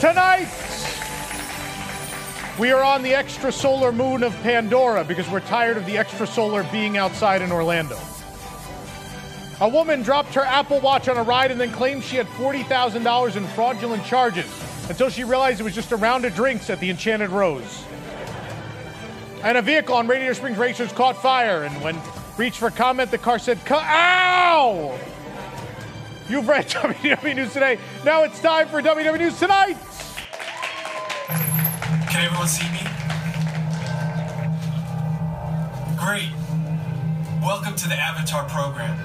Tonight, we are on the extrasolar moon of Pandora because we're tired of the extrasolar being outside in Orlando. A woman dropped her Apple Watch on a ride and then claimed she had $40,000 in fraudulent charges until she realized it was just a round of drinks at the Enchanted Rose. And a vehicle on Radiator Springs Racers caught fire, and when reached for comment, the car said, "Ow!" You've read WDW News Today. Now it's time for WDW News Tonight. Can everyone see me? Great. Welcome to the Avatar program.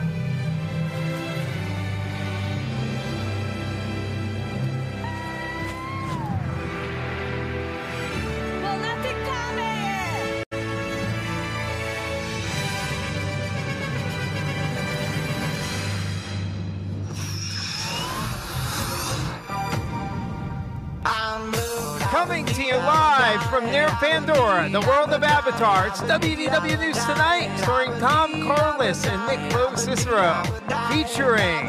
Coming to you live from near Pandora, the world of Avatar, it's WDW News Tonight, starring Tom Corless and Nick Lo Cicero, featuring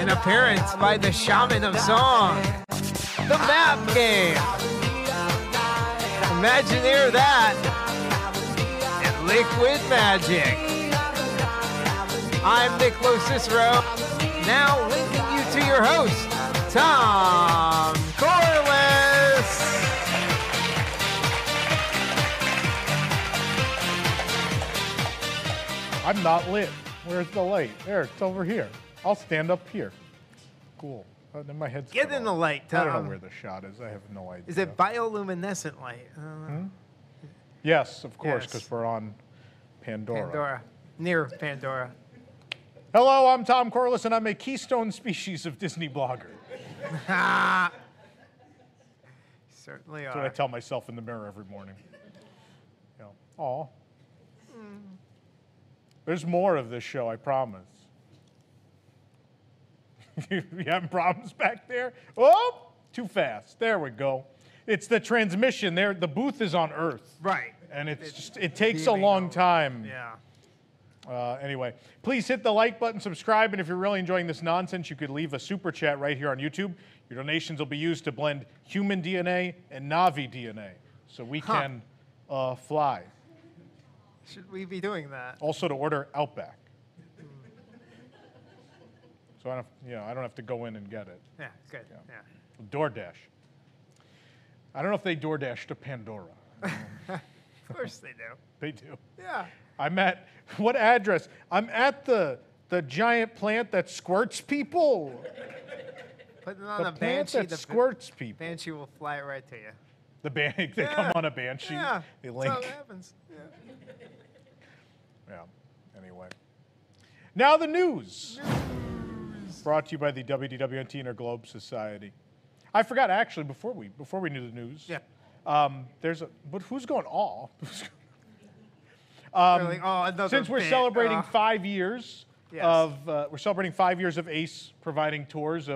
an appearance by the Shaman of Song, The Map Game, Imagineer That, and Liquid Magic. I'm Nick Lo Cicero, now linking you to your host, Tom Corless. I'm not lit. Where's the light? There, it's over here. I'll stand up here. Cool. Oh, then my head's Get in off. The light, Tom. I don't know where the shot is. I have no idea. Is it bioluminescent light? Yes, of course, because we're on Pandora. Near Pandora. Hello, I'm Tom Corless, and I'm a keystone species of Disney blogger. Certainly are. That's what I tell myself in the mirror every morning. You know, aw. There's more of this show, I promise. You having problems back there? Oh, too fast. There we go. It's the transmission. There, the booth is on Earth. Right. And it takes a long time. Yeah. Anyway, please hit the like button, subscribe, and if you're really enjoying this nonsense, you could leave a super chat right here on YouTube. Your donations will be used to blend human DNA and Navi DNA, so we can fly. Should we be doing that? Also to order Outback. So I don't, I don't have to go in and get it. Yeah, good. Yeah. DoorDash. I don't know if they DoorDash to Pandora. Of course they do. They do. Yeah. I'm at what address? I'm at the giant plant that squirts people. Putting on a banshee. The plant that squirts people. Banshee will fly right to you. The banshee. They come on a banshee. Yeah. They link. That's how it happens. Yeah. Anyway. Now the news. Brought to you by the WDWNT Inner Globe Society. I forgot actually before we knew the news. Yeah. But who's going all? Since we're celebrating 5 years of we're celebrating 5 years of Ace providing tours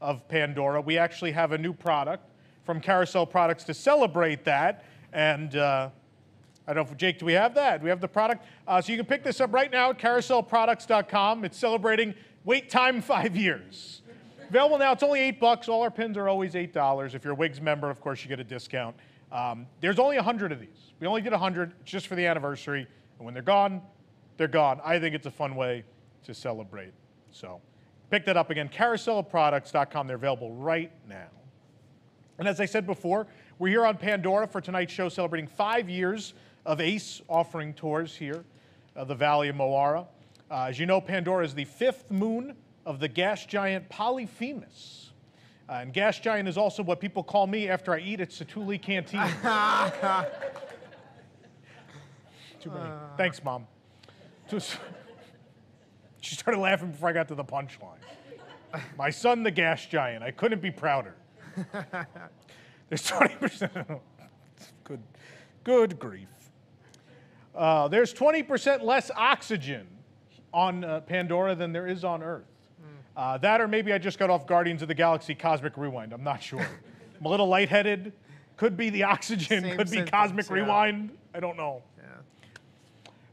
of Pandora. We actually have a new product from Carousel Products to celebrate that, and I don't know, Jake, do we have that? We have the product. So you can pick this up right now at CarouselProducts.com. It's celebrating wait time 5 years. Available now. It's only $8. All our pins are always $8. If you're a WIGS member, of course, you get a discount. There's only 100 of these. We only did 100. It's just for the anniversary. And when they're gone, they're gone. I think it's a fun way to celebrate. So pick that up again. CarouselProducts.com. They're available right now. And as I said before, we're here on Pandora for tonight's show celebrating 5 years of Ace offering tours here of the Valley of Moara. As you know, Pandora is the fifth moon of the gas giant Polyphemus. And gas giant is also what people call me after I eat at Satu'li Canteen. Too many. Thanks, Mom. She started laughing before I got to the punchline. My son, the gas giant. I couldn't be prouder. There's 20%. Good grief. There's 20% less oxygen on Pandora than there is on Earth. That or maybe I just got off Guardians of the Galaxy: Cosmic Rewind. I'm not sure. I'm a little lightheaded. Could be the oxygen. Could be Cosmic Rewind. I don't know. Yeah.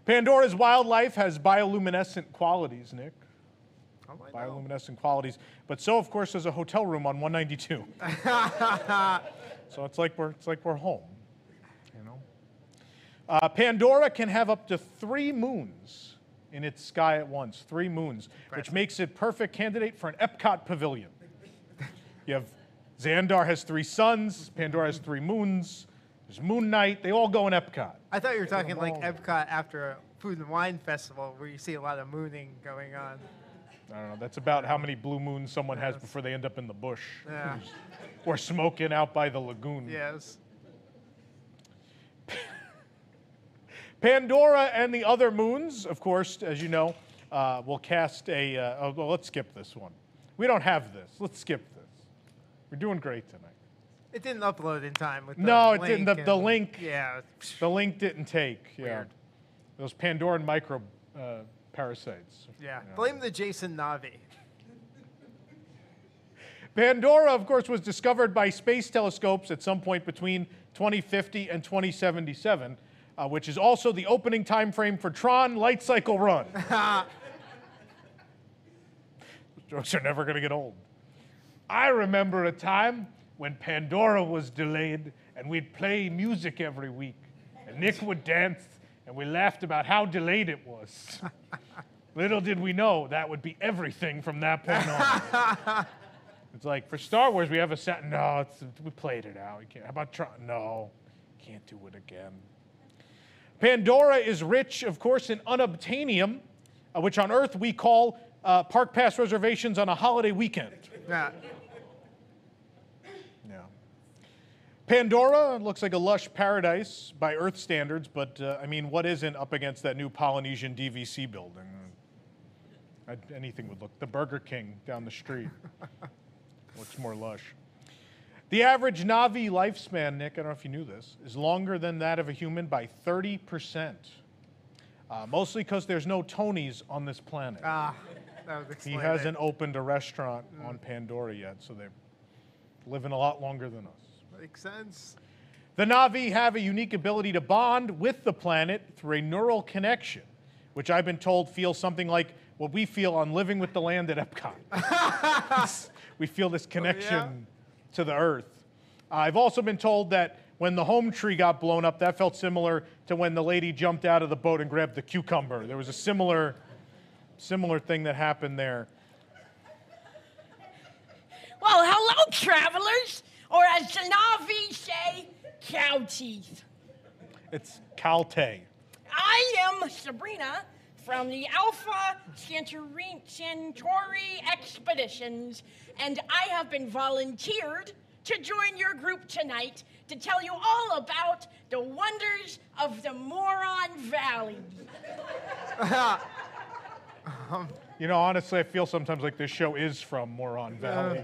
Pandora's wildlife has bioluminescent qualities, Nick. bioluminescent qualities. But so, of course, there's a hotel room on 192. So it's like we're home, you know. Pandora can have up to 3 moons in its sky at once, 3 moons, which makes it perfect candidate for an Epcot pavilion. You have Xandar has 3 suns, Pandora has 3 moons. There's Moon Knight. They all go in Epcot. I thought you were talking like Epcot after a food and wine festival where you see a lot of mooning going on. I don't know. That's about how many blue moons someone has before they end up in the bush. Yeah. Or smoking out by the lagoon. Yes. Pandora and the other moons, of course, as you know, will cast a... well, let's skip this one. We don't have this. Let's skip this. We're doing great tonight. It didn't upload in time. With the link didn't. The link. Yeah. The link didn't take. Yeah. Weird. Those Pandoran micro... parasites. Yeah, you know. Blame the Jason Navi. Pandora, of course, was discovered by space telescopes at some point between 2050 and 2077, which is also the opening time frame for Tron Light Cycle Run. Jokes are never going to get old. I remember a time when Pandora was delayed and we'd play music every week and Nick would dance and we laughed about how delayed it was. Little did we know that would be everything from that point on. It's like, for Star Wars, we have a set. No, we played it out. We can't. How about Tron? No, can't do it again. Pandora is rich, of course, in unobtainium, which on Earth we call park pass reservations on a holiday weekend. Yeah. Pandora looks like a lush paradise by Earth standards, but I mean, what isn't up against that new Polynesian DVC building? Anything would look. The Burger King down the street looks more lush. The average Navi lifespan, Nick, I don't know if you knew this, is longer than that of a human by 30%. Mostly because there's no Tony's on this planet. Ah, that was exciting. He hasn't opened a restaurant on Pandora yet, so they're living a lot longer than us. Makes sense. The Na'vi have a unique ability to bond with the planet through a neural connection, which I've been told feels something like what we feel on Living with the Land at Epcot. We feel this connection to the Earth. I've also been told that when the home tree got blown up, that felt similar to when the lady jumped out of the boat and grabbed the cucumber. There was a similar thing that happened there. Well, hello, travelers. Or as the Na'vi say, cow teeth. It's Calte. I am Sabrina from the Alpha Centauri Expeditions, and I have been volunteered to join your group tonight to tell you all about the wonders of the Moron Valley. You know, honestly, I feel sometimes like this show is from Moron Valley.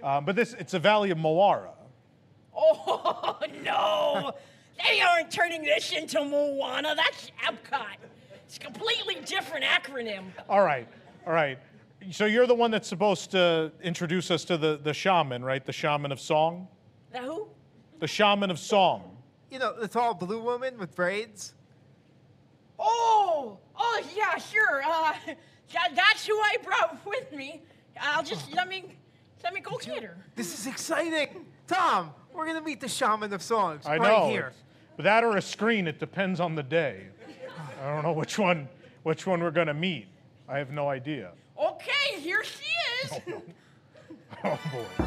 But it's the Valley of Moara. Oh, no. They aren't turning this into Moana. That's Epcot. It's a completely different acronym. All right. All right. So you're the one that's supposed to introduce us to the shaman, right? The Shaman of Song? The who? The Shaman of Song. You know, the tall blue woman with braids? Oh, yeah, sure. That's who I brought with me. I'll just, let me go get her. This is exciting. Tom, we're going to meet the Shaman of Songs right here. But that or a screen, it depends on the day. I don't know which one we're going to meet. I have no idea. Okay, here she is. Oh, no. Oh boy.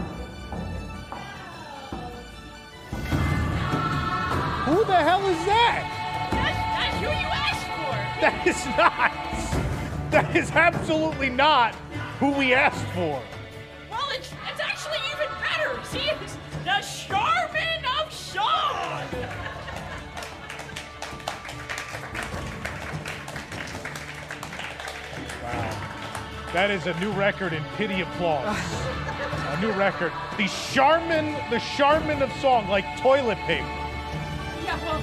Who the hell is that? That's who you asked for. That is not. That is absolutely not who we asked for. It's actually even better. See, it's the Shaman of Song. Wow. That is a new record in pity applause. A new record. The Shaman of Song, like toilet paper. Yeah, well,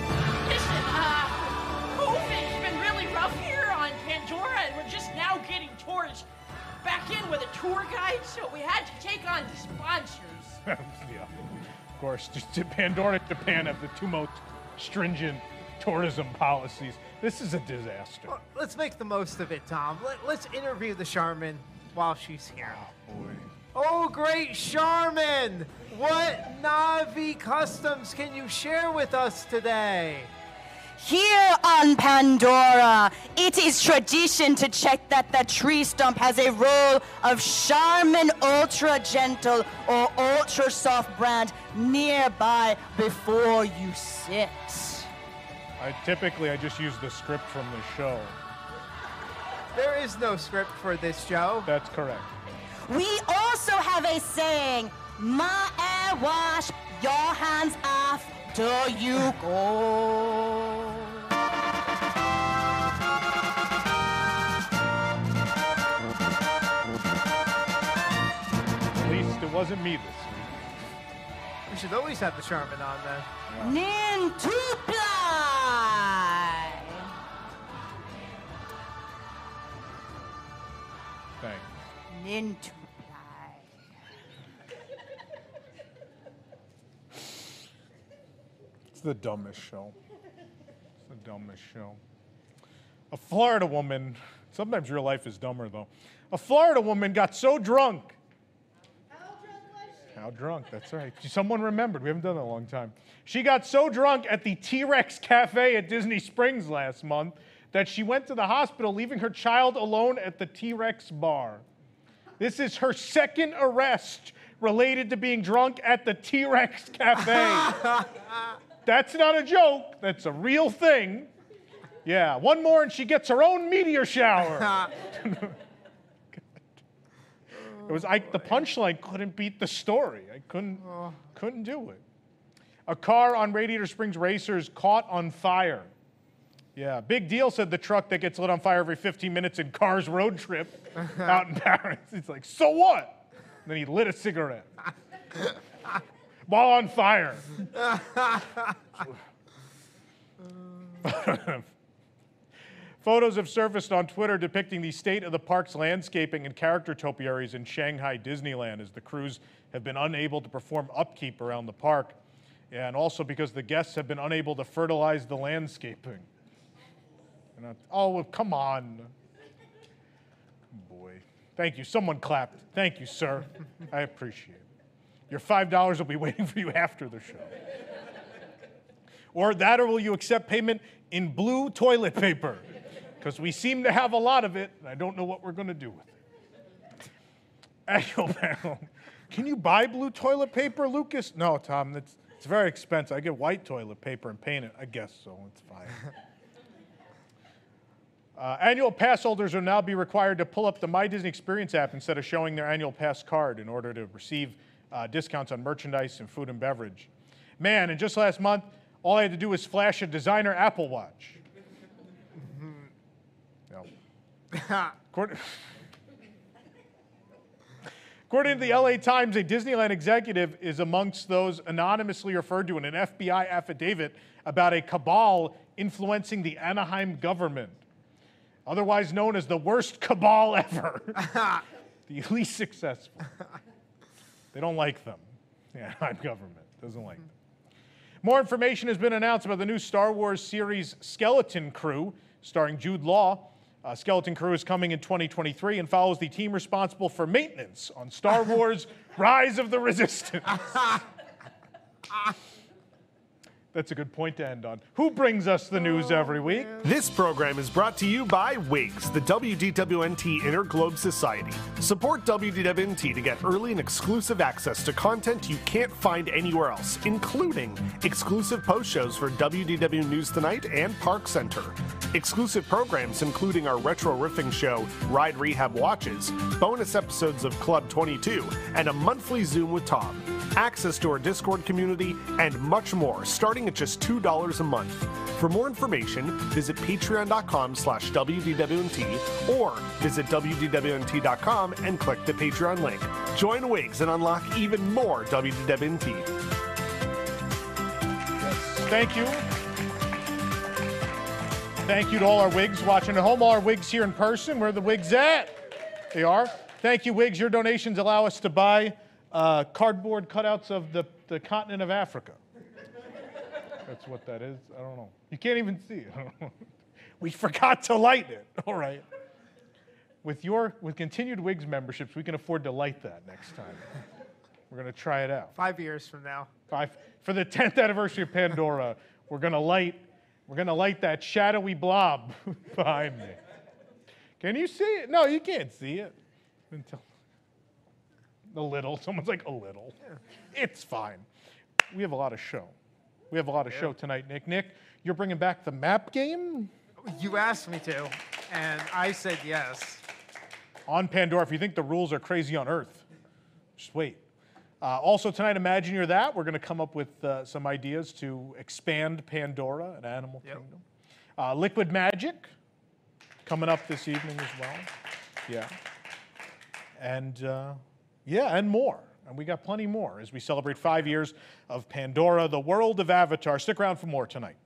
listen, COVID's been really rough here on Pandora, and we're just now getting tourists back in with a tour guide, so we had to take on the sponsors. Yeah, of course. Pandora and Japan have the two most stringent tourism policies. This is a disaster. Well, let's make the most of it, Tom. Let's interview the shaman while she's here. Oh, boy. Oh, great Charmin! What Navi customs can you share with us today? Here on Pandora, it is tradition to check that the tree stump has a roll of Charmin Ultra Gentle or Ultra Soft brand nearby before you sit. I just use the script from the show. There is no script for this show. That's correct. We also have a saying, Ma'e wash your hands off till you go. At least it wasn't me this week. We should always have the Charmin on then. Yeah. Nintuply! Thanks. Nintuply. It's the dumbest show. It's the dumbest show. A Florida woman, sometimes real life is dumber though. A Florida woman got so drunk. How drunk was she? How drunk, that's right. Someone remembered, we haven't done that in a long time. She got so drunk at the T-Rex Cafe at Disney Springs last month that she went to the hospital, leaving her child alone at the T-Rex bar. This is her second arrest related to being drunk at the T-Rex Cafe. That's not a joke. That's a real thing. Yeah, one more and she gets her own meteor shower. It was the punchline couldn't beat the story. I couldn't do it. A car on Radiator Springs Racers caught on fire. Yeah, big deal, said the truck that gets lit on fire every 15 minutes in Cars Road Trip out in Paris. It's like, so what? And then he lit a cigarette. Ball on fire. Photos have surfaced on Twitter depicting the state of the park's landscaping and character topiaries in Shanghai Disneyland as the crews have been unable to perform upkeep around the park, and also because the guests have been unable to fertilize the landscaping. Oh, come on. Boy. Thank you. Someone clapped. Thank you, sir. I appreciate it. Your $5 will be waiting for you after the show. Or that, or will you accept payment in blue toilet paper? Because we seem to have a lot of it, and I don't know what we're going to do with it. Echo, can you buy blue toilet paper, Lucas? No, Tom, it's very expensive. I get white toilet paper and paint it. I guess so. It's fine. Annual pass holders will now be required to pull up the My Disney Experience app instead of showing their annual pass card in order to receive discounts on merchandise and food and beverage. Man, and just last month, all I had to do was flash a designer Apple Watch. No. According to the LA Times, a Disneyland executive is amongst those anonymously referred to in an FBI affidavit about a cabal influencing the Anaheim government, otherwise known as the worst cabal ever, the least successful. They don't like them. Yeah, our government doesn't like them. More information has been announced about the new Star Wars series Skeleton Crew, starring Jude Law. Skeleton Crew is coming in 2023 and follows the team responsible for maintenance on Star Wars Rise of the Resistance. That's a good point to end on. Who brings us the news every week? This program is brought to you by WIGS, the WDWNT Interglobe Society. Support WDWNT to get early and exclusive access to content you can't find anywhere else, including exclusive post shows for WDW News Tonight and Park Center, exclusive programs including our retro riffing show, Ride Rehab Watches, bonus episodes of Club 22, and a monthly Zoom with Tom, access to our Discord community, and much more, starting at just $2 a month. For more information, visit patreon.com/WDWNT or visit WDWNT.com and click the Patreon link. Join WIGS and unlock even more WDWNT. Yes, thank you. Thank you to all our WIGS watching at home, all our WIGS here in person. Where are the WIGS at? They are. Thank you, WIGS. Your donations allow us to buy cardboard cutouts of the continent of Africa. That's what that is. I don't know. You can't even see it. We forgot to light it. All right. With continued WIGS memberships, we can afford to light that next time. We're going to try it out. 5 years from now. For the 10th anniversary of Pandora, we're going to light that shadowy blob behind me. Can you see it? No, you can't see it. Until a little. Someone's like, a little. Yeah. It's fine. We have a lot of show. We have a lot of show tonight, Nick. Nick, you're bringing back the map game? You asked me to, and I said yes. On Pandora, if you think the rules are crazy on Earth, just wait. Also tonight, Imagineer That. We're going to come up with some ideas to expand Pandora and Animal Kingdom. Liquid Magic coming up this evening as well. Yeah. And and more. And we got plenty more as we celebrate 5 years of Pandora, the world of Avatar. Stick around for more tonight.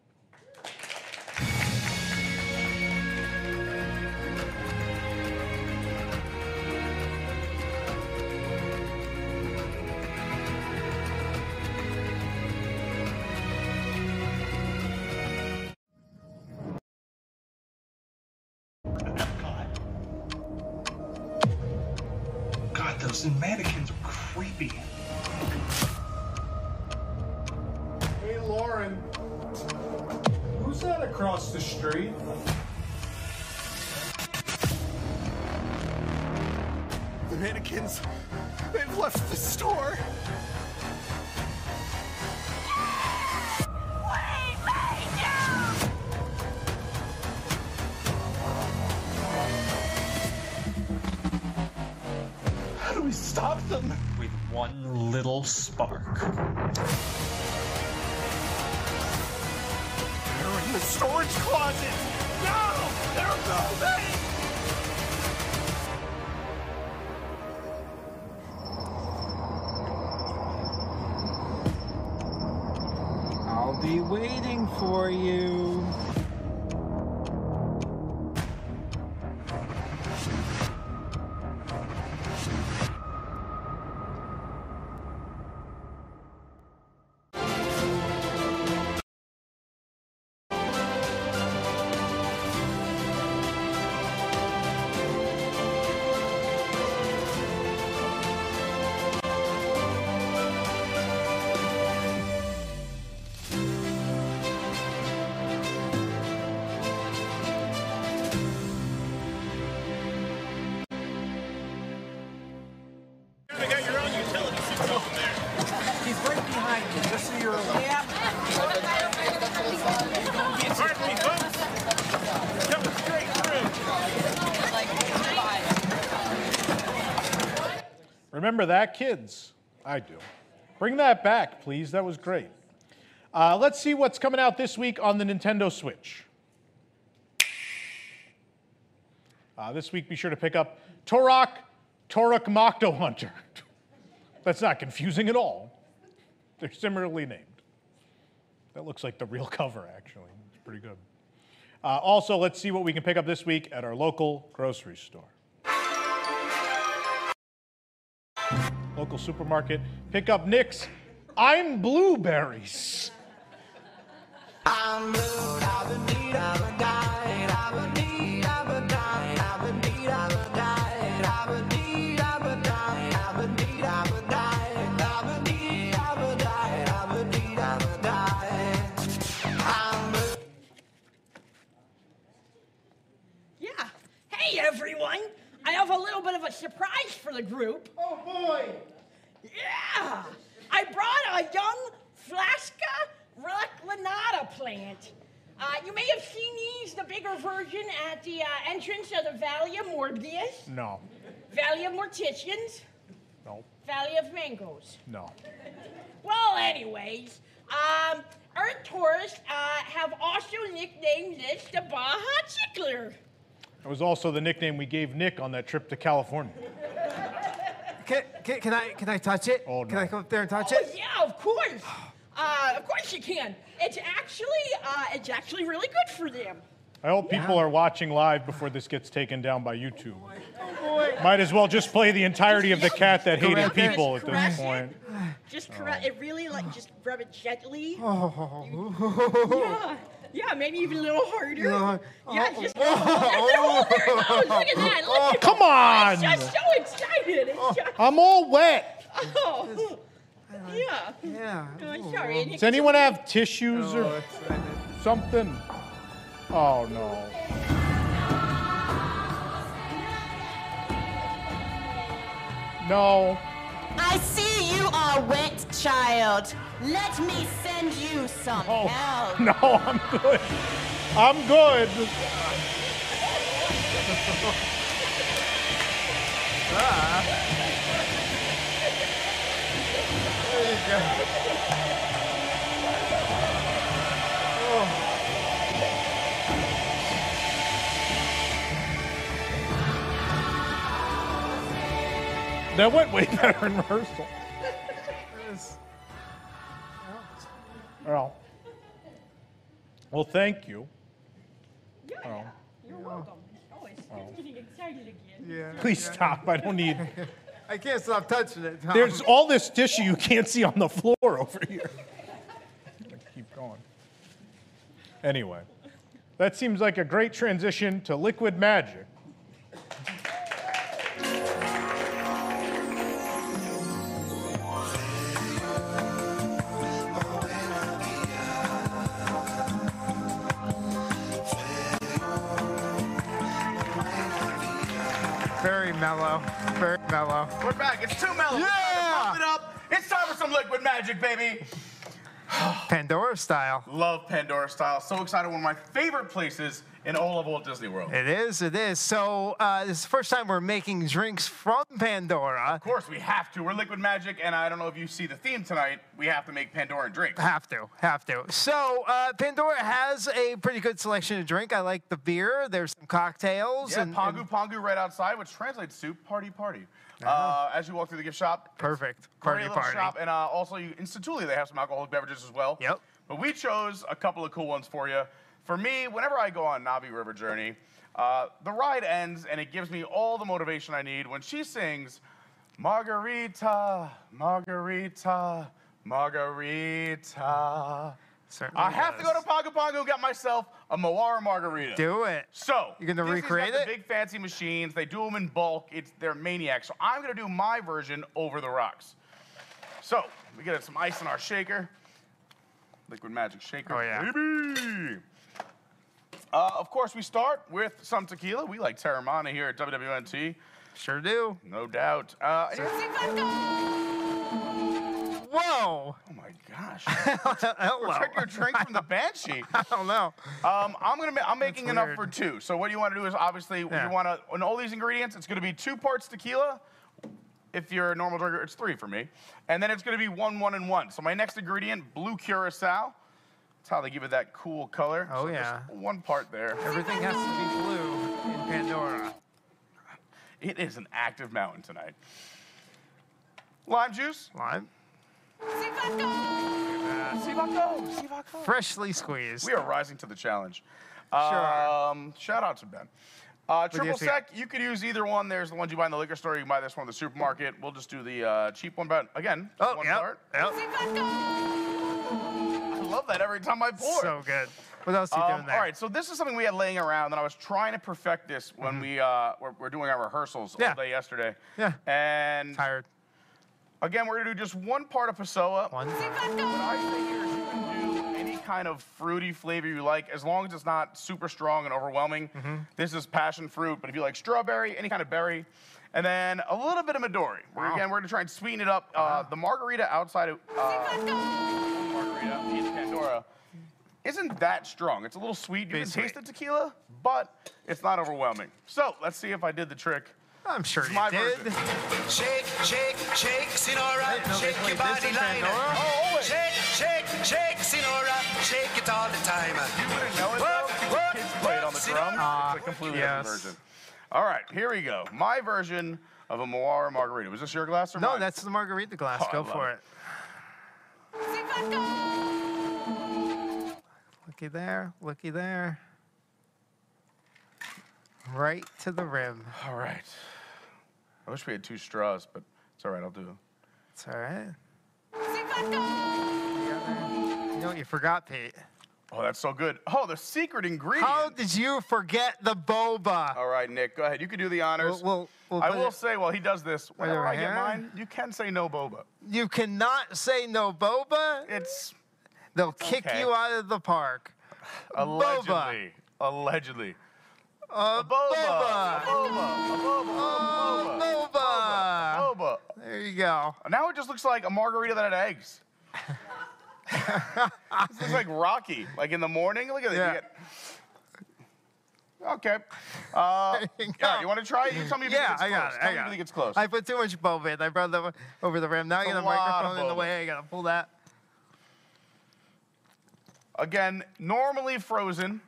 Remember that, kids? I do. Bring that back, please. That was great. Let's see what's coming out this week on the Nintendo Switch. This week, be sure to pick up Turok Mocto Hunter. That's not confusing at all. They're similarly named. That looks like the real cover, actually. It's pretty good. Also, let's see what we can pick up this week at our local grocery store. Local supermarket, pick up Nick's I'm Blueberries. I'm blue, I would need, I would die, I would need, I would die, I would need, I would die, I would need, I would die, I would need, I would die, I would need, I would die, I would need, I would die. Yeah. Hey everyone! I have a little bit of a surprise for the group. Oh, boy. Yeah. I brought a young Flasca reclinata plant. You may have seen these, the bigger version, at the entrance of the Valley of Morbius. No. Valley of Morticians. No. Valley of Mangoes. No. Well, anyways, Earth tourists have also nicknamed this the Baja Chickler. It was also the nickname we gave Nick on that trip to California. Can I touch it? Oh, no. Can I come up there and touch it? Yeah, of course. Of course you can. It's actually really good for them. I hope people are watching live before this gets taken down by YouTube. Oh boy. Might as well just play the entirety of the cat that hated people at this point. Just caress it, really, like, just rub it gently. Yeah, maybe even a little harder. Just a little harder. Oh, look at that. Look at come on. I'm just so excited. I'm all wet. Oh, yeah. Yeah. Oh, sorry. Does anyone have tissues or something? Oh, no. No. I see you are wet, child. Let me send you some help. No, I'm good. I'm good. There you go. Oh. That went way better in rehearsal. Well, thank you. Yeah, you're welcome. Oh, it's getting excited again. Yeah, please stop. I don't need. I can't stop touching it. Tom. There's all this tissue you can't see on the floor over here. Keep going. Anyway, that seems like a great transition to Liquid Magic. Mellow, very mellow. We're back. It's too mellow. Yeah! Pump it up. It's time for some Liquid Magic, baby. Pandora style. Love Pandora style. So excited. One of my favorite places in all of Walt Disney World. It is. It is. So this is the first time we're making drinks from Pandora. Of course, we have to. We're Liquid Magic, and I don't know if you see the theme tonight. We have to make Pandora drinks. Have to. Have to. So Pandora has a pretty good selection of drink. I like the beer. There's some cocktails. Yeah, and, Pongu right outside, which translates to party party. As you walk through the gift shop. Perfect. Party party. Shop. And also, in Satu'li, they have some alcoholic beverages as well. Yep. But we chose a couple of cool ones for you. For me, whenever I go on Navi River Journey, the ride ends and it gives me all the motivation I need when she sings, Margarita, Margarita, Margarita. Certainly I have to go to Pago Pago and get myself a Moara Margarita. Do it. So you're gonna recreate it. The big fancy machines. They do them in bulk. They're maniacs. So I'm gonna do my version over the rocks. So we get some ice in our shaker, Liquid Magic shaker. Oh yeah. Baby. Of course, we start with some tequila. We like Terramana here at WWNT. Sure do. No doubt. Whoa! Oh my gosh! Protect your drink from the banshee. I don't know. I'm making enough for two. So what you want to do is obviously you want to on all these ingredients. It's going to be 2 parts tequila. If you're a normal drinker, it's 3 for me. And then it's going to be 1, 1, and 1. So my next ingredient, blue curacao. That's how they give it that cool color. Oh, so yeah. Just 1 part there. Everything has to be blue in Pandora. It is an active mountain tonight. Lime juice. Lime. Sivako. Freshly squeezed. We are rising to the challenge. Sure. Shout out to Ben. Triple sec, you could use either one. There's the ones you buy in the liquor store. You can buy this one in the supermarket. We'll just do the cheap one, but again, just 1 part. I love that every time I pour. So good. What else are you doing there? All right, so this is something we had laying around, and I was trying to perfect this when we were doing our rehearsals all day yesterday. Yeah. And tired. Again, we're gonna do just 1 part of Passoa. What I say here is you can do any kind of fruity flavor you like, as long as it's not super strong and overwhelming. This is passion fruit, but if you like strawberry, any kind of berry. And then a little bit of Midori. Wow. Again, we're gonna try and sweeten it up. The margarita outside of margarita. Isn't that strong. It's a little sweet. You can taste the tequila, but it's not overwhelming. So let's see if I did the trick. I'm sure you did. Shake, shake, shake, Sinora. Shake your body liner. Oh, shake, shake, shake, Sinora. Shake it all the time. You wouldn't know it, though. Kids play it on the drums. It's a completely different version. All right, here we go. My version of a Moara margarita. Was this your glass or mine? No, that's the margarita glass. Go for it. Looky there, looky there. right to the rim. All right. I wish we had two straws, but it's all right. I'll do them. It's all right. You know what you forgot, Pete? Oh, that's so good. Oh, the secret ingredient. How did you forget the boba? All right, Nick, go ahead. You can do the honors. I will say while he does this, whenever I get mine, you can say no boba. You cannot say no boba? They'll kick you out of the park. Allegedly. Allegedly. A boba. A boba. A boba. A boba. Boba. There you go. Now it just looks like a margarita that had eggs. This looks like Rocky, like in the morning. Look at this. Yeah. Okay. Yeah, you want to try it? You tell me if it gets close. Tell me if it gets close. I put too much boba in. I brought them over the rim. Now I got a microphone in the way. I got to pull that. Again, normally frozen.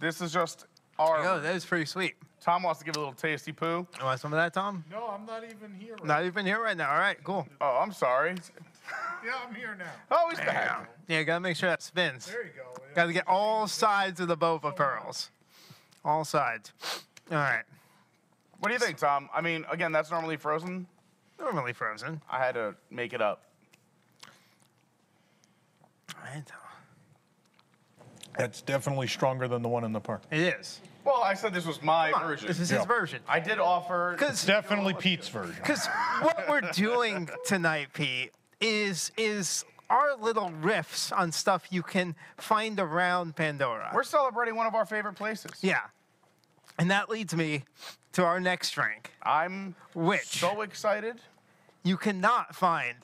This is just our... Oh, that is pretty sweet. Tom wants to give it a little tasty poo. You want some of that, Tom? No, I'm not even here right now. Not even here right now. All right, cool. Oh, I'm sorry. Yeah, I'm here now. Oh, he's back. Yeah, gotta make sure that spins. There you go. Yeah. Gotta get all sides of the boba pearls. All sides. All right. What do you think, Tom? I mean, again, that's normally frozen? Normally frozen. I had to make it up. All right, Tom. That's definitely stronger than the one in the park. It is. Well, I said this was my version. This is his version. I did offer. It's definitely Pete's version. Because what we're doing tonight, Pete, is our little riffs on stuff you can find around Pandora. We're celebrating one of our favorite places. Yeah. And that leads me to our next drink. I'm so excited. You cannot find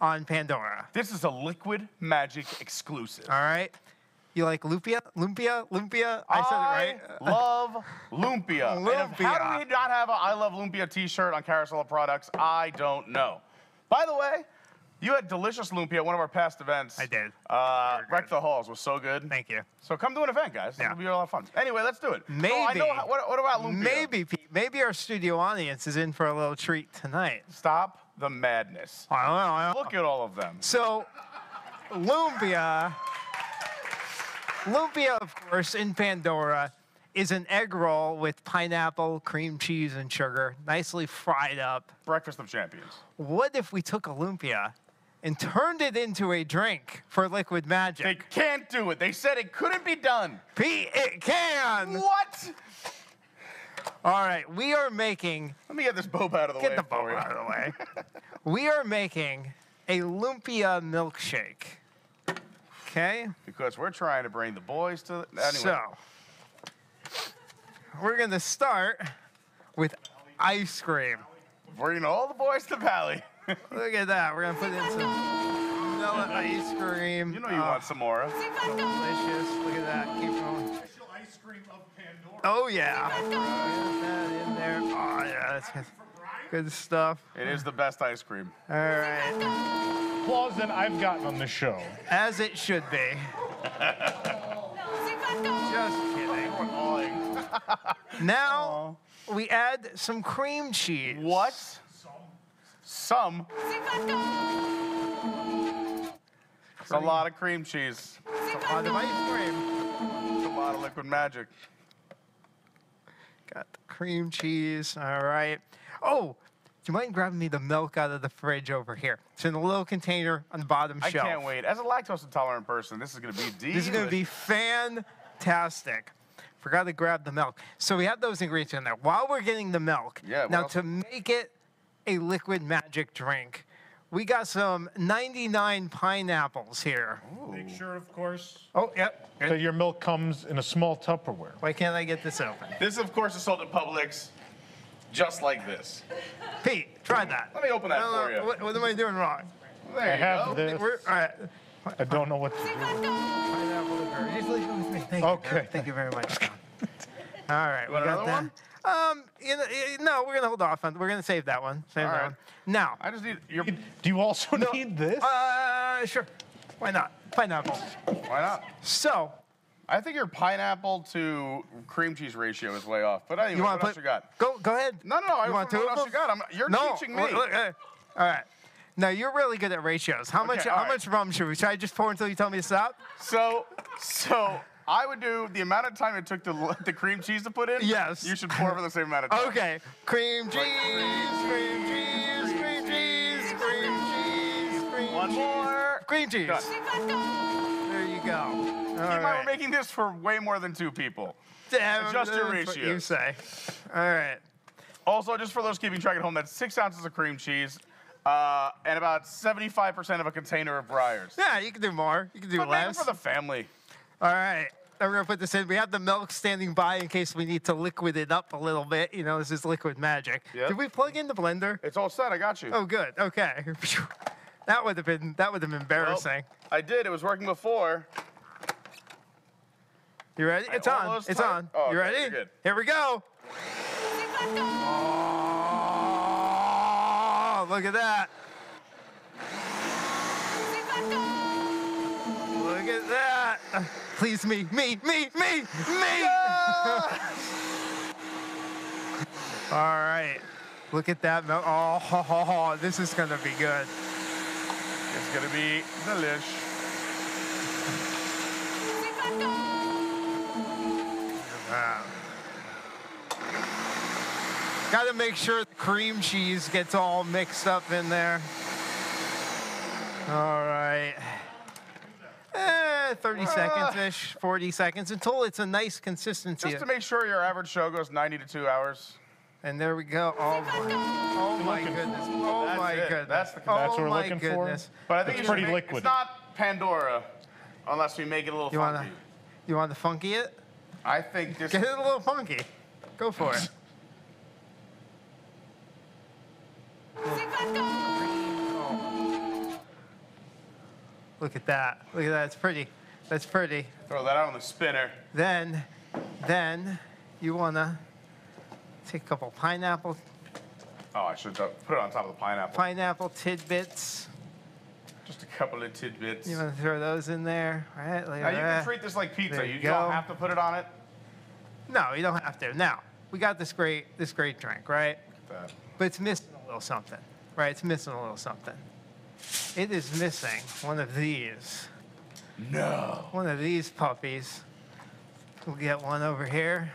on Pandora. This is a Liquid Magic exclusive. All right. You like Lumpia? Lumpia? Lumpia? I said it right. Love Lumpia. Lumpia. How do we not have a I Love Lumpia t-shirt on Carousel Products? I don't know. By the way, you had delicious Lumpia at one of our past events. I did. Wreck the Halls was so good. Thank you. So come to an event, guys. Yeah. It'll be a lot of fun. Anyway, let's do it. Maybe. So I know how, what about Lumpia? Maybe, Pete. Maybe our studio audience is in for a little treat tonight. Stop the madness. I don't know. Look at all of them. So, Lumpia... Lumpia, of course, in Pandora, is an egg roll with pineapple, cream cheese, and sugar, nicely fried up. Breakfast of champions. What if we took a Lumpia and turned it into a drink for Liquid Magic? They can't do it. They said it couldn't be done. Pete, it can. What? All right, we are making... Let me get this boba out of the way. Get the boba out of the way. We are making a Lumpia milkshake. Okay. Because we're trying to bring the boys to the, anyway. So, we're going to start with ice cream. Bringing all the boys to Valley. Look at that. We're going to put in some vanilla ice cream. You know you want some more. Delicious. Look at that. Keep going. Special ice cream of Pandora. Oh, yeah. Put that in there. Oh, yeah. That's good stuff. It is the best ice cream. All right. Applause than I've gotten on the show. As it should be. Just kidding. Now, we add some cream cheese. What? Some. It's a lot of cream cheese. It's a lot of ice cream. It's a lot of Liquid Magic. Got the cream cheese. All right. Oh. Do you mind grabbing me the milk out of the fridge over here? It's in a little container on the bottom shelf. I can't wait. As a lactose-intolerant person, this is going to be delicious. This is going to be fantastic. Forgot to grab the milk. So we have those ingredients in there. While we're getting the milk, now to make it a Liquid Magic drink, we got some 99 pineapples here. Ooh. Make sure, of course. Oh, yep. So your milk comes in a small Tupperware. Why can't I get this open? This, of course, is sold at Publix. Just like this. Pete, try that. Let me open that for you. What am I doing wrong? There you go. All right. I don't know what to do. Just leave it with me. Thank you very much. All right. We got that. No, we're going to hold off. We're going to save that one. Save that one. Now. I just need your... Do you also need this? Sure. Why not? Pineapple. Why not? So. I think your pineapple to cream cheese ratio is way off. But anyway, what else you got? Go ahead. No. I want to know what else you got. You're teaching me. All right. Now, you're really good at ratios. How much rum should we? Should I just pour until you tell me to stop? So I would do the amount of time it took the cream cheese to put in. Yes. You should pour for the same amount of time. Okay. Cream cheese, cream cheese, cream cheese, cream cheese, cream cheese. One more. Cream cheese. There you go. All right. We're making this for way more than two people. Damn, adjust your ratio. What you say. All right. Also, just for those keeping track at home, that's 6 ounces of cream cheese and about 75% of a container of Breyers. Yeah, you can do more. You can do less. For the family. All right. Now we're going to put this in. We have the milk standing by in case we need to liquid it up a little bit. You know, this is liquid magic. Yep. Did we plug in the blender? It's all set. I got you. Oh, good. Okay. That would have been embarrassing. Well, I did. It was working before. You ready? It's on. It's on. Oh, you ready? Good. Here we go. Oh, look at that. Look at that. Please, me. All right. Look at that. Oh, ho, ho, ho. This is going to be good. It's going to be delish. Gotta make sure the cream cheese gets all mixed up in there. All right. 30 seconds-ish, 40 seconds, until it's a nice consistency. Just to make sure your average show goes 90 to 2 hours. And there we go. Oh my goodness. Oh my goodness. That's what we're looking for. But I think it's pretty liquid. It's not Pandora, unless we make it a little funky. You want to funky it? I think just get it a little funky. Go for it. Oh. Look at that. Look at that. It's pretty. That's pretty. Throw that out on the spinner. Then you wanna take a couple pineapple. Oh, I should put it on top of the pineapple. Pineapple tidbits. Just a couple of tidbits. You wanna throw those in there, all right? Like now you can treat this like pizza. You don't have to put it on it. No, you don't have to. Now we got this great drink, right? Look at that. But it's missing a little something, right? It's missing a little something. It is missing one of these. No. One of these puppies. We'll get one over here.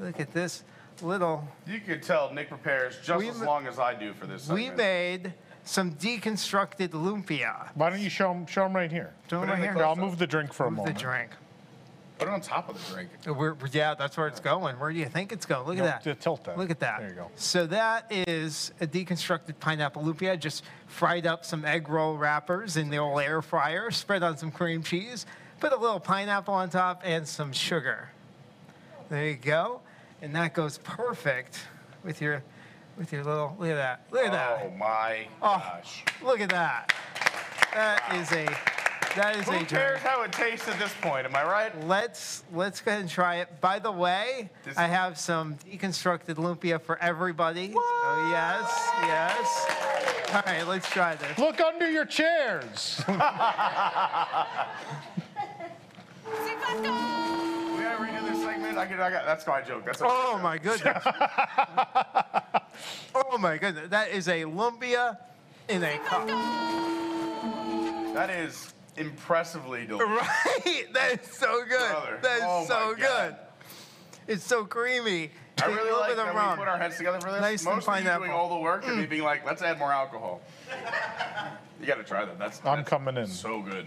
Look at this little. You could tell Nick prepares just as long as I do for this segment. We made some deconstructed lumpia. Why don't you show them right here? Show them right here. I'll move the drink for a moment. Move the drink. Put it on top of the drink. Yeah, that's where it's going. Where do you think it's going? Look at that. Tilt that. Look at that. There you go. So that is a deconstructed pineapple lumpia. Just fried up some egg roll wrappers in the old air fryer, spread on some cream cheese, put a little pineapple on top and some sugar. There you go. And that goes perfect with your little, look at that. Look at that. Oh my gosh. Look at that. That is a drink. Who cares how it tastes at this point? Am I right? Let's go ahead and try it. By the way, I have some deconstructed lumpia for everybody. What? Oh yes. All right, let's try this. Look under your chairs. We gotta redo this segment. That's my joke. That's my goodness. Oh my goodness. That is a lumpia in a cup. That is impressively delicious. Right? That is so good. Brother. That is so good. It's so creamy. I really like that we put our heads together for this. Nice. Most of you doing all the work and me being like, let's add more alcohol. You got to try that. I'm coming in. So good.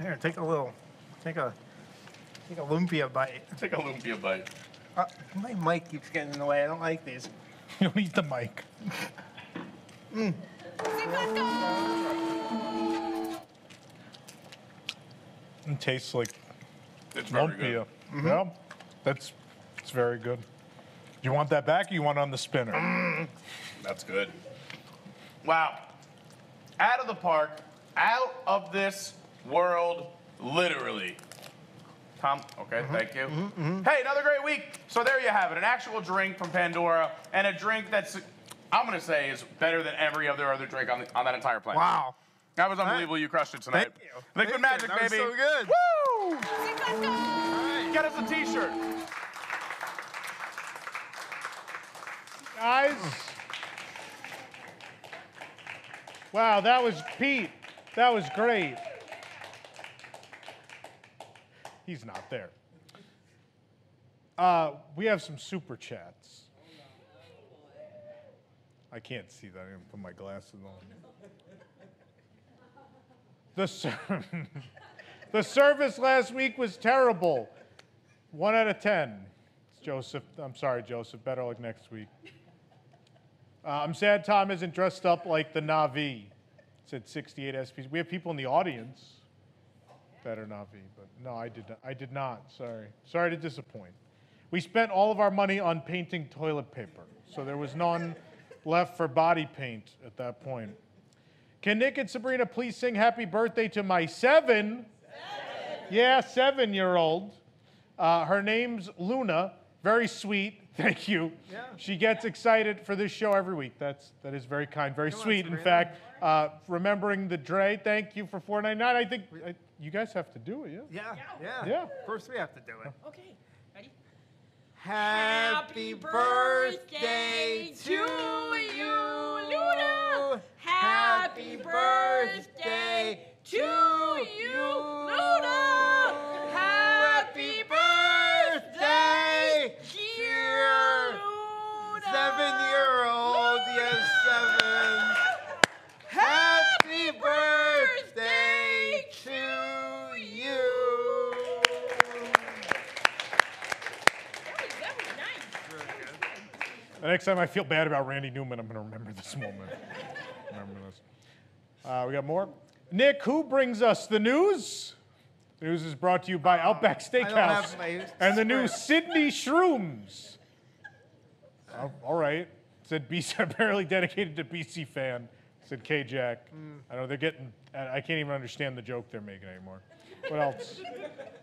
Here, take a little. Take a lumpia bite. Take a lumpia bite. My mic keeps getting in the way. I don't like these. You don't need the mic. It tastes like it's lumpia. Very good. Yeah, it's very good. Do you want that back or you want it on the spinner? That's good. Wow. Out of the park, out of this world, literally. Tom, okay, thank you. Hey, another great week. So there you have it, an actual drink from Pandora and a drink that's, I'm going to say, is better than every other drink on that entire planet. Wow. That was unbelievable. You crushed it tonight. Thank you. Liquid Magic, baby. That was so good. Woo! Right. Get us a T-shirt. Guys. Wow, that was Pete. That was great. He's not there. We have some super chats. I can't see that. I'm going to put my glasses on. The service last week was terrible. 1 out of 10. It's Joseph. I'm sorry, Joseph. Better luck next week. I'm sad Tom isn't dressed up like the Navi. Said 68 SPs. We have people in the audience that are Navi, but no, I did not. Sorry. Sorry to disappoint. We spent all of our money on painting toilet paper, so there was none left for body paint at that point. Can Nick and Sabrina please sing happy birthday to my seven-year-old. Her name's Luna. Very sweet. Thank you. Yeah. She gets excited for this show every week. That is very kind, very sweet. In fact, remembering the Dre, thank you for $4.99. I think you guys have to do it, yeah? Yeah. Of course we have to do it. Okay, ready? Happy birthday to you, Luna. Happy birthday to you, Luna. Happy birthday, dear 7-year-old. Yes, 7. Happy birthday to you. That was nice. Really good. The next time I feel bad about Randy Newman, I'm going to remember this moment. Remember this. We got more. Nick, who brings us the news? The news is brought to you by Outback Steakhouse and the new Sydney Shrooms. All right. Said BC, apparently dedicated to BC fan. Said K-Jack. I know they're getting, I can't even understand the joke they're making anymore. What else?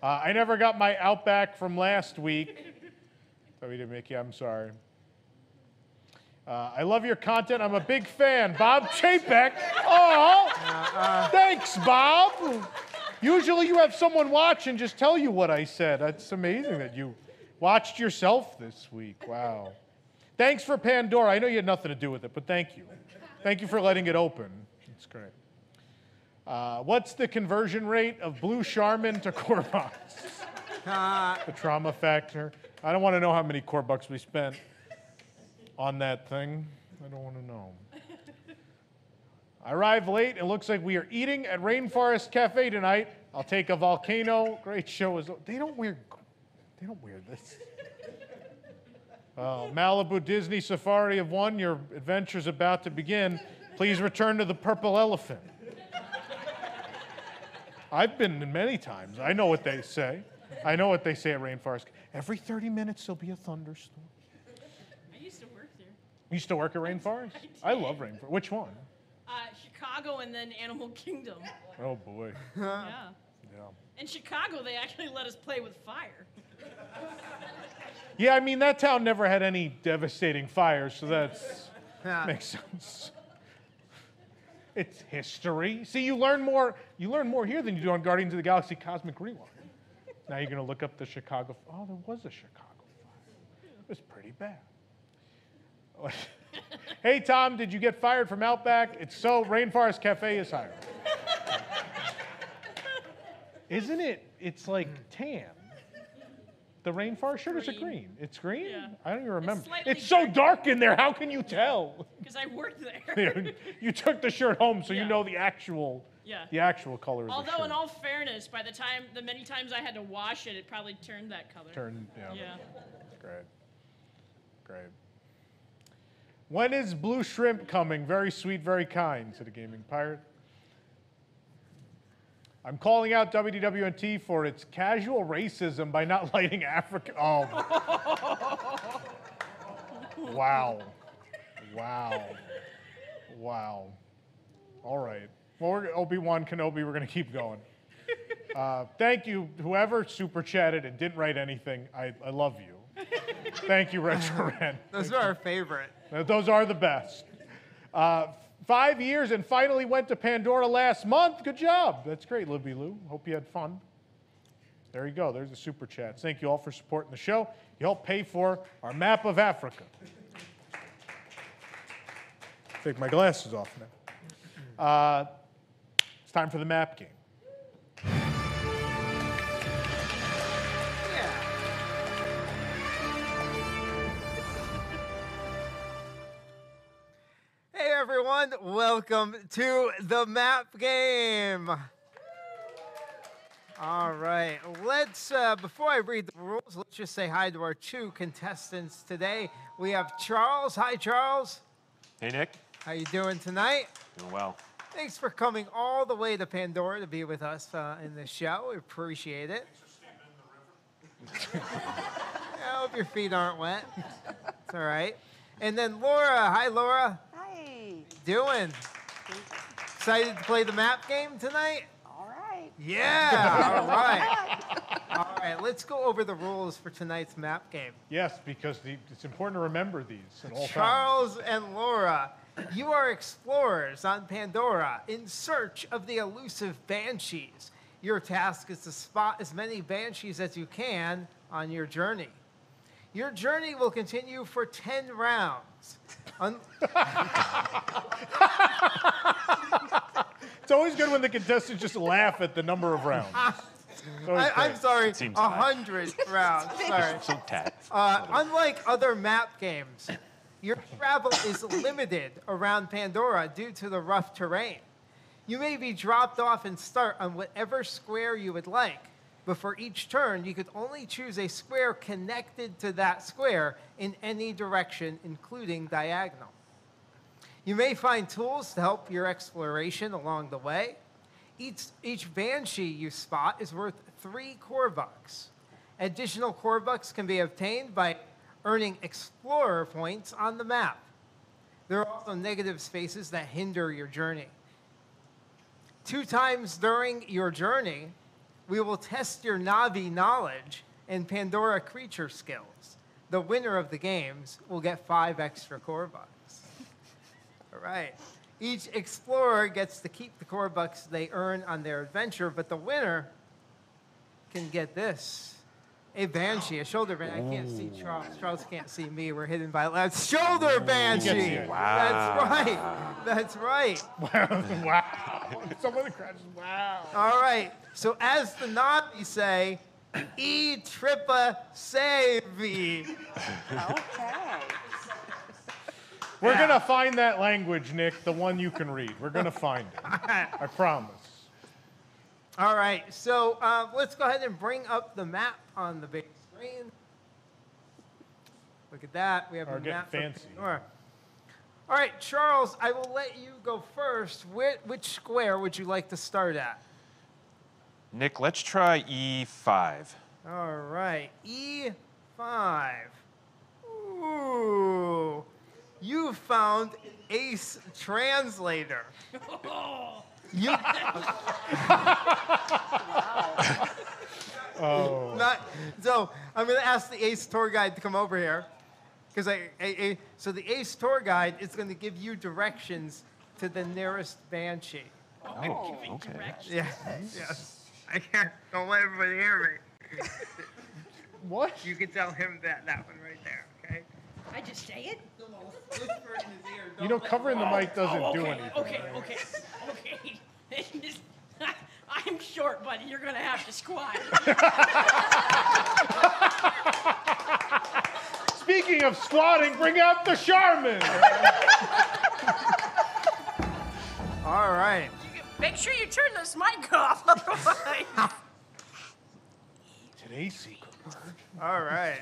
I never got my Outback from last week. Thought we did, Mickey. I'm sorry. I love your content. I'm a big fan. Bob Chapek. Oh, thanks, Bob. Usually you have someone watch and just tell you what I said. That's amazing that you watched yourself this week. Wow. Thanks for Pandora. I know you had nothing to do with it, but thank you. Thank you for letting it open. That's great. What's the conversion rate of Blue Charmin to Corbucks? The trauma factor. I don't want to know how many Corbucks we spent on that thing. I don't want to know. I arrived late. It looks like we are eating at Rainforest Cafe tonight. I'll take a volcano. Great show. They don't wear this. Malibu Disney Safari of 1. Your adventure's about to begin. Please return to the purple elephant. I've been in many times. I know what they say. I know what they say at Rainforest. Every 30 minutes there'll be a thunderstorm. I used to work there. You used to work at Rainforest? I love Rainforest. Which one? Chicago and then Animal Kingdom. Oh, boy. Yeah. In Chicago, they actually let us play with fire. Yeah, I mean, that town never had any devastating fires, so that makes sense. It's history. See, you learn more here than you do on Guardians of the Galaxy: Cosmic Rewind. Now you're going to look up the Chicago... Oh, there was a Chicago fire. It was pretty bad. Hey, Tom, did you get fired from Outback? It's so Rainforest Cafe is hiring. Isn't it? It's like tan. The Rainforest shirts are green. It's green? Yeah. I don't even remember. It's so dark in there. How can you tell? Because I worked there. You took the shirt home, so you know the actual color of the shirt. Although, in all fairness, by the many times I had to wash it, it probably turned that color. Yeah. Great. When is Blue Shrimp coming? Very sweet, very kind, said a gaming pirate. I'm calling out WDWNT for its casual racism by not lighting Africa. Oh. Wow. All right. Well, Obi-Wan Kenobi, we're going to keep going. Thank you, whoever super chatted and didn't write anything. I love you. Thank you, Retro Ren. Those are our favorite. Those are the best. 5 years and finally went to Pandora last month. Good job. That's great, Libby Lou. Hope you had fun. There you go. There's the super chats. Thank you all for supporting the show. You helped pay for our map of Africa. Take my glasses off now. It's time for the map game. everyone. Welcome to The Map Game. All right, let's, before I read the rules, let's just say hi to our two contestants today. We have Charles. Hi, Charles. Hey, Nick. How you doing tonight? Doing well. Thanks for coming all the way to Pandora to be with us in the show. We appreciate it. Thanks for stepping in the river. I hope your feet aren't wet. It's all right. And then Laura. Hi, Laura. Hi. Doing? Excited to play the map game tonight? All right. Yeah. All right. All right. Let's go over the rules for tonight's map game. Yes, because it's important to remember these at all times. Charles and Laura. You are explorers on Pandora in search of the elusive banshees. Your task is to spot as many banshees as you can on your journey. Your journey will continue for 10 rounds. It's always good when the contestants just laugh at the number of rounds. I'm sorry, 100 rounds. Sorry. So unlike other map games, your travel is limited around Pandora due to the rough terrain. You may be dropped off and start on whatever square you would like, but for each turn, you could only choose a square connected to that square in any direction, including diagonal. You may find tools to help your exploration along the way. Each banshee you spot is worth 3 Kor'bucks. Additional Kor'bucks can be obtained by earning explorer points on the map. There are also negative spaces that hinder your journey. 2 times during your journey, we will test your Navi knowledge and Pandora creature skills. The winner of the games will get 5 extra Kor'bucks. All right. Each explorer gets to keep the Kor'bucks they earn on their adventure, but the winner can get this. A banshee, a shoulder banshee. I can't see Charles. Charles can't see me. We're hidden by lights. Shoulder banshee. Wow. That's right. That's right. Wow. Someone crashes. Wow. All right. So as the Navi say, E trippa savvy. Okay. We're gonna find that language, Nick. The one you can read. We're gonna find it. I promise. All right, so let's go ahead and bring up the map on the big screen. Look at that. We have a map. Fancy. All right, Charles, I will let you go first. Which square would you like to start at? Nick, let's try E5. All right, E5. Ooh, you found Ace translator. You oh. So I'm going to ask the Ace tour guide to come over here, because so the Ace tour guide is going to give you directions to the nearest banshee. Oh, I'm giving directions. Yeah. Yes. I can't. Don't let everybody hear me. What? You can tell him that one right there. Okay. I just say it. You know, covering the mic doesn't do anything. Okay. I'm short, buddy. You're going to have to squat. Speaking of squatting, bring out the Charmin. All right. Make sure you turn this mic off, otherwise. Today's secret word. All right.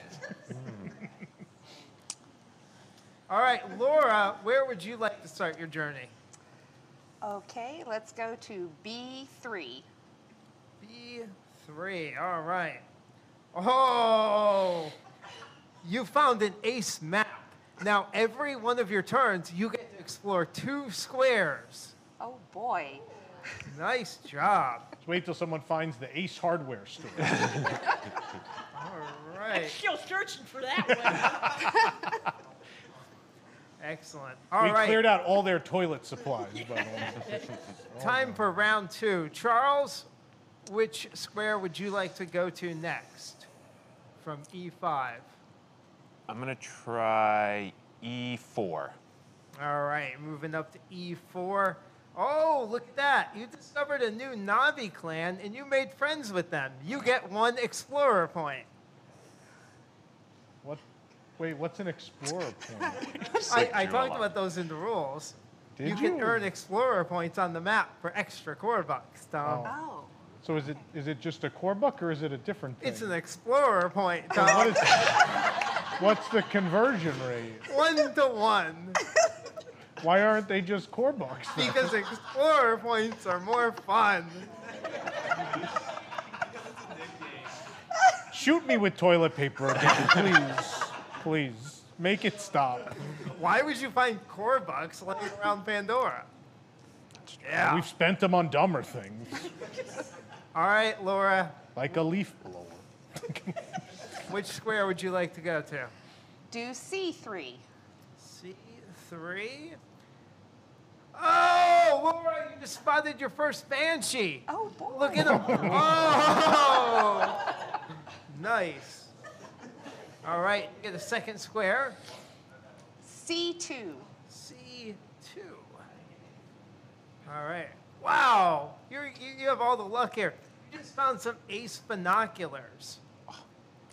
All right, Laura, where would you like to start your journey? Okay, let's go to B3. B3, all right. Oh, you found an ace map. Now, every one of your turns, you get to explore 2 squares. Oh, boy. Nice job. Let's wait till someone finds the Ace Hardware store. All right. I'm still searching for that one. Excellent. All right. We cleared out all their toilet supplies, by the way. Time for round 2. Charles, which square would you like to go to next from E5? I'm going to try E4. All right, moving up to E4. Oh, look at that. You discovered a new Navi clan, and you made friends with them. You get 1 explorer point. Wait, what's an explorer point? I talked about those in the rules. You can earn Explorer points on the map for extra core bucks, Tom. Oh. So is it just a core buck or is it a different thing? It's an Explorer point, Tom. What's the conversion rate? 1 to 1. Why aren't they just core bucks? Because Explorer points are more fun. Shoot me with toilet paper again, please. Please, make it stop. Why would you find core bucks laying around Pandora? Yeah. We've spent them on dumber things. All right, Laura. Like a leaf blower. Which square would you like to go to? Do C3. C3? Oh, Laura, you just spotted your first Banshee. Oh, boy. Look at him. Oh! Nice. All right, get a second square. C2. C2. All right. Wow, you have all the luck here. You just found some Ace binoculars.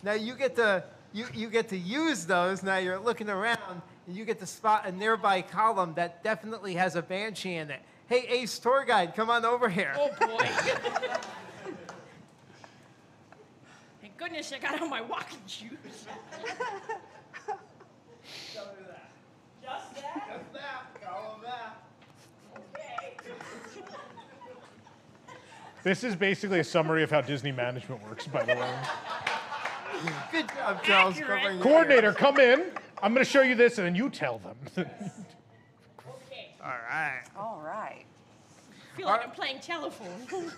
Now you get to use those. Now you're looking around and you get to spot a nearby column that definitely has a Banshee in it. Hey, Ace tour guide, come on over here. Oh boy. Thank goodness I got on my walking shoes. Don't do that. Just that? Just that. Column that. This is basically a summary of how Disney management works, by the way. Good job, Charles. Coordinator, come in. I'm going to show you this, and then you tell them. Okay. All right. All right. I feel like I'm playing telephone.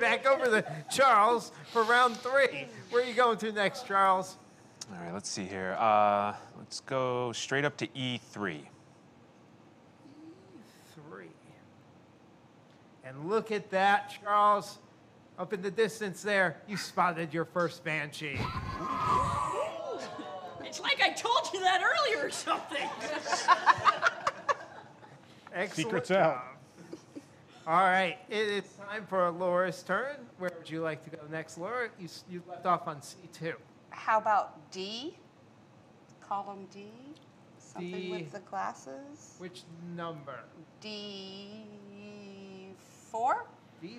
Back over to Charles for round three. Where are you going to next, Charles? All right, let's see here. Let's go straight up to E3. And look at that, Charles. Up in the distance there, you spotted your first Banshee. It's like I told you that earlier or something. Excellent Secret's job. Out. All right, it is time for Laura's turn. Where would you like to go next, Laura? You left off on C2. How about D? Column D? Something D, with the glasses? Which number? D... 4? D4.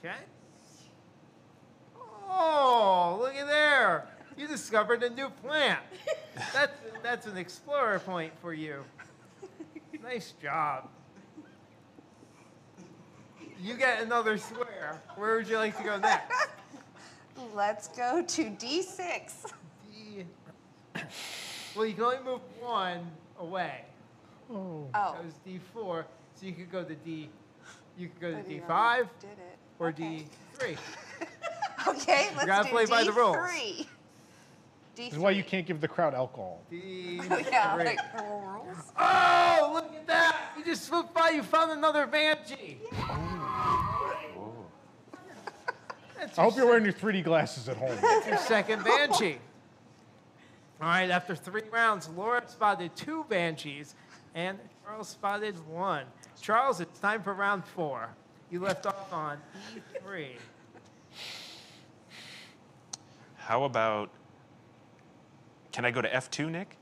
Okay. Oh, look at there. You discovered a new plant. That's an Explorer point for you. Nice job. You get another square. Where would you like to go next? Let's go to D6. Well, you can only move one away. Oh. That was D4. So you could go to D, you could go to D5 or okay. D3. Okay, let's gotta play D3. By the rules. D3. This is why you can't give the crowd alcohol. D3. Oh, yeah, like the rules. Oh, look at that! You just swooped by. You found another Banshee. Yeah. Oh. I hope you're wearing your 3D glasses at home. That's your second Banshee. All right, after 3 rounds, Laura spotted 2 Banshees, and Charles spotted 1. Charles, it's time for round 4. You left off on E3. How about, can I go to F2, Nick?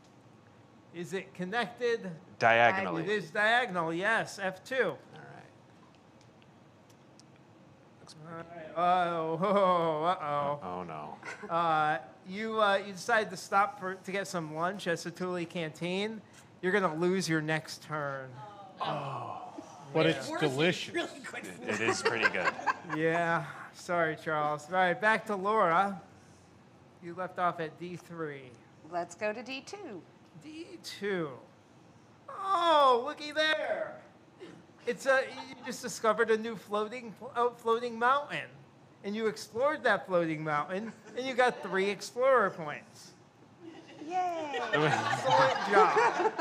Is it connected? Diagonally. It is diagonal, yes, F2. All right. Oh, uh-oh. Oh, no. You decide to stop to get some lunch at Satu'li Canteen. You're going to lose your next turn. Oh. But it's delicious. Really good food. It is pretty good. Yeah. Sorry, Charles. All right, back to Laura. You left off at D3. Let's go to D2. D2. Oh, looky there. You just discovered a new floating mountain. And you explored that floating mountain, and you got 3 Explorer points. Yay! Excellent job.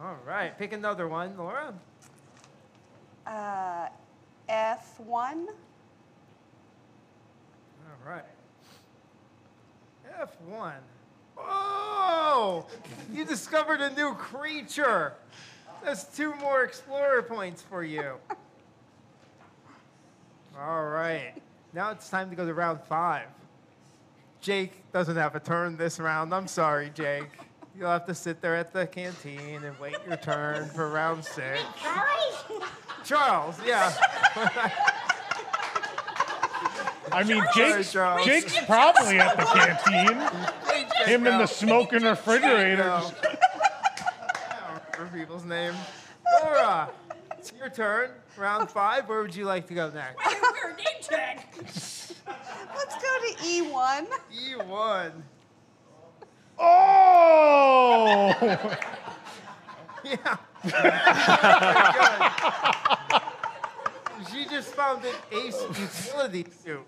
All right, pick another one, Laura. F1. All right. F1. Oh! You discovered a new creature. That's 2 more Explorer points for you. All right. Now it's time to go to round 5. Jake doesn't have a turn this round. I'm sorry, Jake. You'll have to sit there at the canteen and wait your turn for round six. Charles, yeah. I mean, Jake's probably at the canteen. Him in the smoking refrigerator. I don't remember people's names. Laura, it's your turn. Round five. Where would you like to go next? Wait, we're a name tag. Let's go to E1. E1. Oh! Yeah. She just found an Ace utility suit.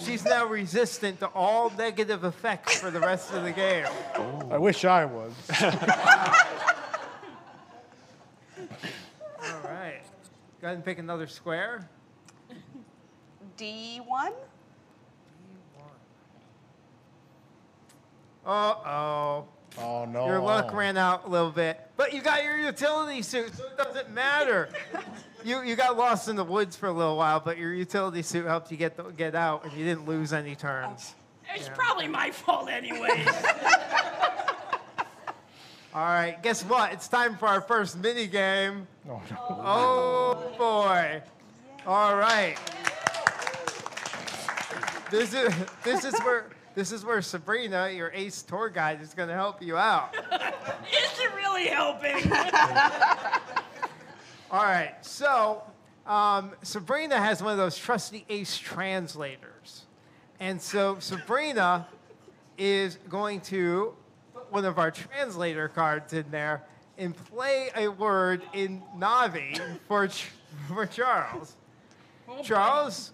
She's now resistant to all negative effects for the rest of the game. Ooh. I wish I was. All right. Go ahead and pick another square. D1? Uh-oh. Oh, no. Your luck ran out a little bit. But you got your utility suit, so it doesn't matter. You got lost in the woods for a little while, but your utility suit helped you get out, and you didn't lose any turns. It's probably my fault anyways. All right, guess what? It's time for our first mini game. Oh, no. Oh, boy. All right. This is where Sabrina, your Ace tour guide, is going to help you out. Is it really helping? All right, so Sabrina has one of those trusty Ace translators. And so Sabrina is going to put one of our translator cards in there and play a word in Navi for Charles. Oh, Charles,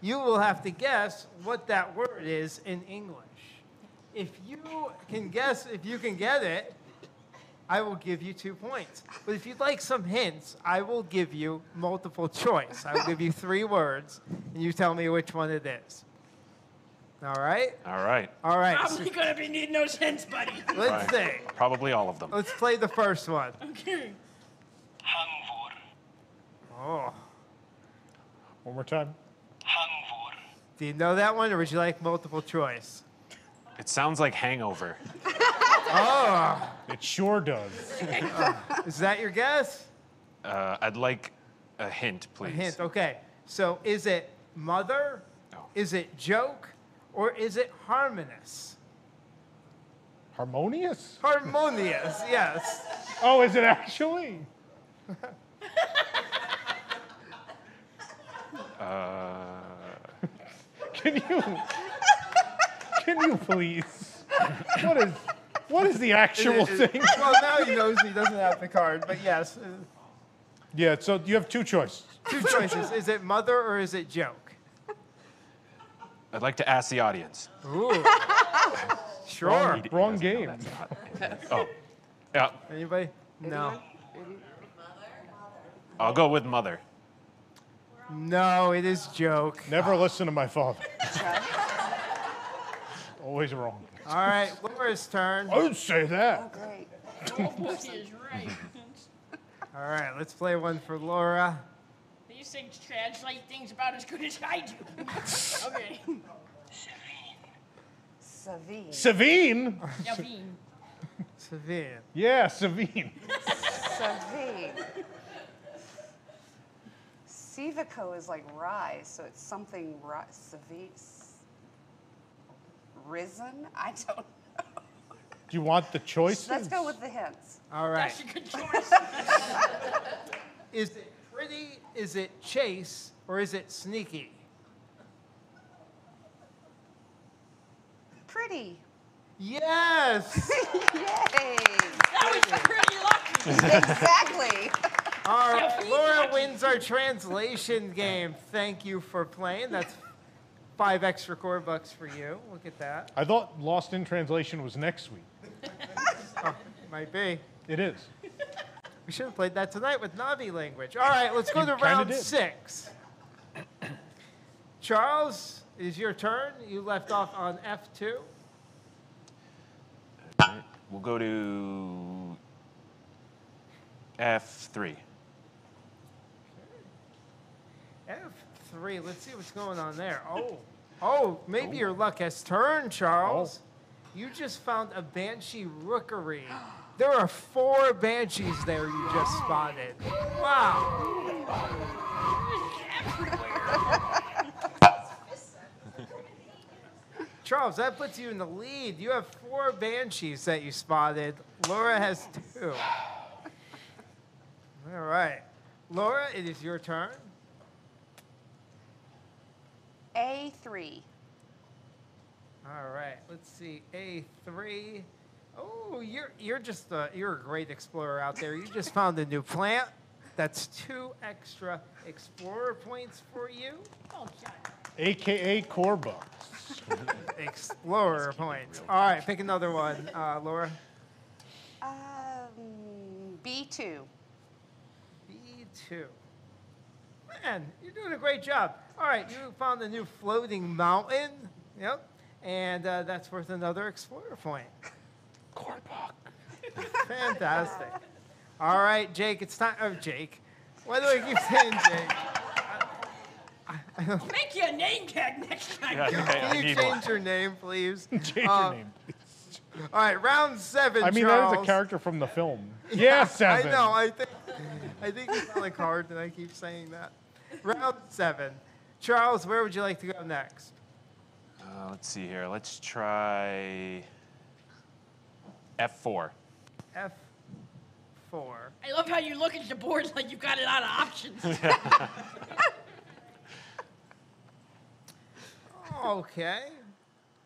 you will have to guess what that word is in English. If you can guess, if you can get it, I will give you 2 points. But if you'd like some hints, I will give you multiple choice. I will give you 3 words, and you tell me which one it is. All right? All right. All right. Probably going to be needing those hints, buddy. Let's see. Probably all of them. Let's play the first one. Okay. Oh. One more time. Do you know that one, or would you like multiple choice? It sounds like hangover. Oh, it sure does. Is that your guess? I'd like a hint, please. A hint, okay. So is it mother, is it joke, or is it harmonious? Harmonious? Harmonious, yes. Oh, is it actually? Can you please? What is the actual thing? Well, now he knows he doesn't have the card, but yes. Yeah. So you have 2 choices. 2 choices. Is it mother or is it joke? I'd like to ask the audience. Ooh. Sure. Wrong game. Oh. Yeah. Anybody? No. I'll go with mother. No, it is joke. Never listen to my father. Always wrong. All right, Laura's turn. I would say that. Oh, great. Is right. All right, let's play one for Laura. These things translate things about as good as I do. Okay. Savine. Savine? Savine. Savine. Yeah, Savine. Savine. Civico is like rye, so it's something risen? I don't know. Do you want the choices? Let's go with the hints. All right. That's a good choice. Is it pretty, is it chase, or is it sneaky? Pretty. Yes! Yay! That was pretty lucky. Exactly. All right, Laura wins our translation game. Thank you for playing. That's 5 extra core bucks for you. Look at that. I thought Lost in Translation was next week. Oh, it might be. It is. We should have played that tonight with Navi language. All right, let's go to round 6. Charles, it is your turn. You left off on F2. All right, we'll go to F3. F3, let's see what's going on there. Oh, Oh, maybe your luck has turned, Charles. Oh. You just found a Banshee Rookery. There are 4 Banshees there you just spotted. Wow. Charles, that puts you in the lead. You have 4 Banshees that you spotted. Laura has 2. All right. Laura, it is your turn. A3. All right. Let's see. A3. Oh, you're a great explorer out there. You just found a new plant. That's 2 extra explorer points for you. Oh, AKA Corba. Explorer points. All right, pick another one, Laura. B2. B2. Man, you're doing a great job. All right, you found a new floating mountain. Yep, and that's worth another explorer point. Corbuck. Fantastic. All right, Jake, it's time. Oh, Jake. Why do I keep saying Jake? I'll make you a name tag next time. Yeah, okay, can you change your name, please? Change your name, please. All right, round 7, I mean, Charles. That is a character from the film. Yes, yeah, I know. I think it's really hard that I keep saying that. Round 7. Charles, where would you like to go next? Let's see here. Let's try F4. F4. I love how you look at the board like you've got a lot of options. Yeah. Okay,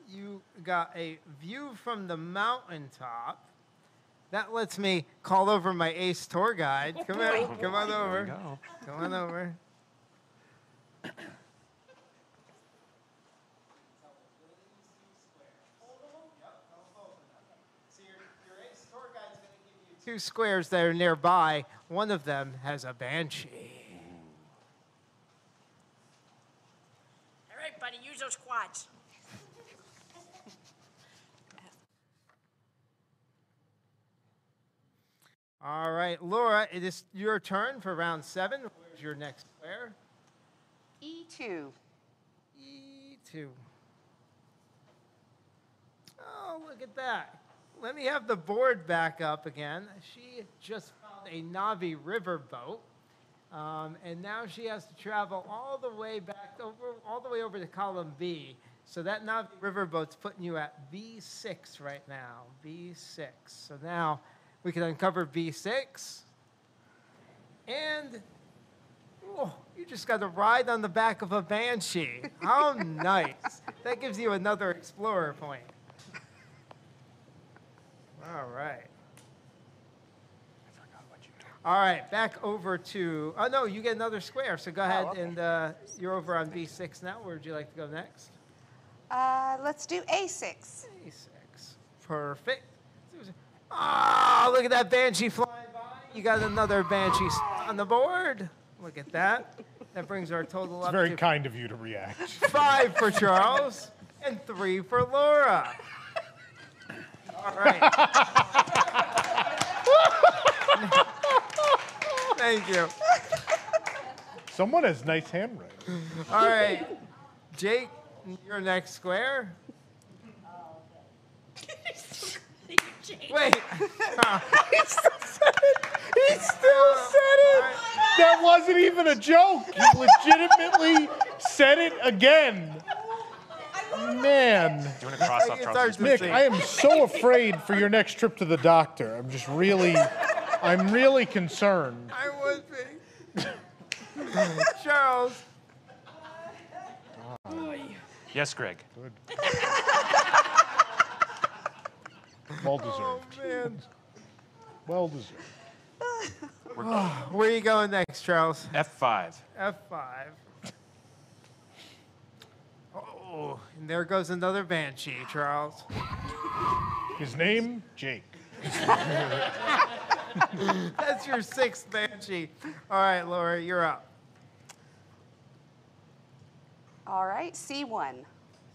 you got a view from the mountaintop. That lets me call over my ace tour guide. Come on, come on over. Come on over. So your ace tour guide's going to give you 2 squares that are nearby. One of them has a banshee. Use those quads. All right, Laura, it is your turn for round 7. Where's your next square? E2. E2. Oh, look at that. Let me have the board back up again. She just found a Navi River boat. And now she has to travel all the way back over, all the way over to column B. So that Navi Riverboat's putting you at B6 right now. B6. So now we can uncover B6. And oh, you just got to ride on the back of a banshee. How nice! That gives you another explorer point. All right. All right, back over to, oh no, you get another square. So go ahead and you're over on B6 now. Where would you like to go next? Let's do A6. A6, perfect. Ah, oh, look at that banshee flying by. You got another banshee on the board. Look at that. That brings our total up to. It's very kind of you to react. 5 for Charles and 3 for Laura. All right. Thank you. Someone has nice handwriting. All right. Jake, your next square. Wait. He still said it. He still said it. That wasn't even a joke. He legitimately said it again. Man. Do you want to cross off Charles? Nick, I am so afraid for your next trip to the doctor. I'm just really... I'm really concerned. I would be. Charles. Yes, Greg. Good. Well deserved. Oh, man. Well deserved. Where are you going next, Charles? F5. F5. Oh, and there goes another banshee, Charles. His name? Jake. That's your 6th banshee. All right, Laura, you're up. All right, C1.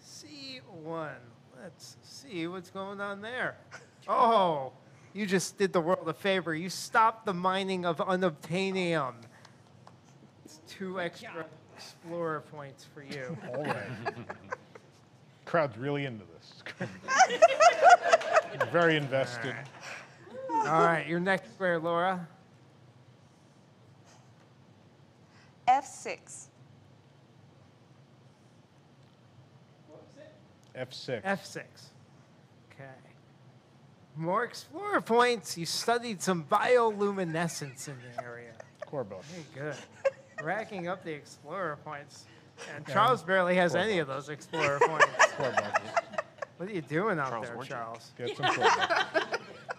C1. Let's see what's going on there. Oh, you just did the world a favor. You stopped the mining of unobtainium. It's 2 extra explorer points for you. All right. crowd's really into this. Very invested. All right, your next square, Laura. F6. What was it? F6. F6. Okay. More explorer points. You studied some bioluminescence in the area. Corbo. Very good. Racking up the explorer points. And Charles barely has any of those explorer points. What are you doing out there, Charles? Get some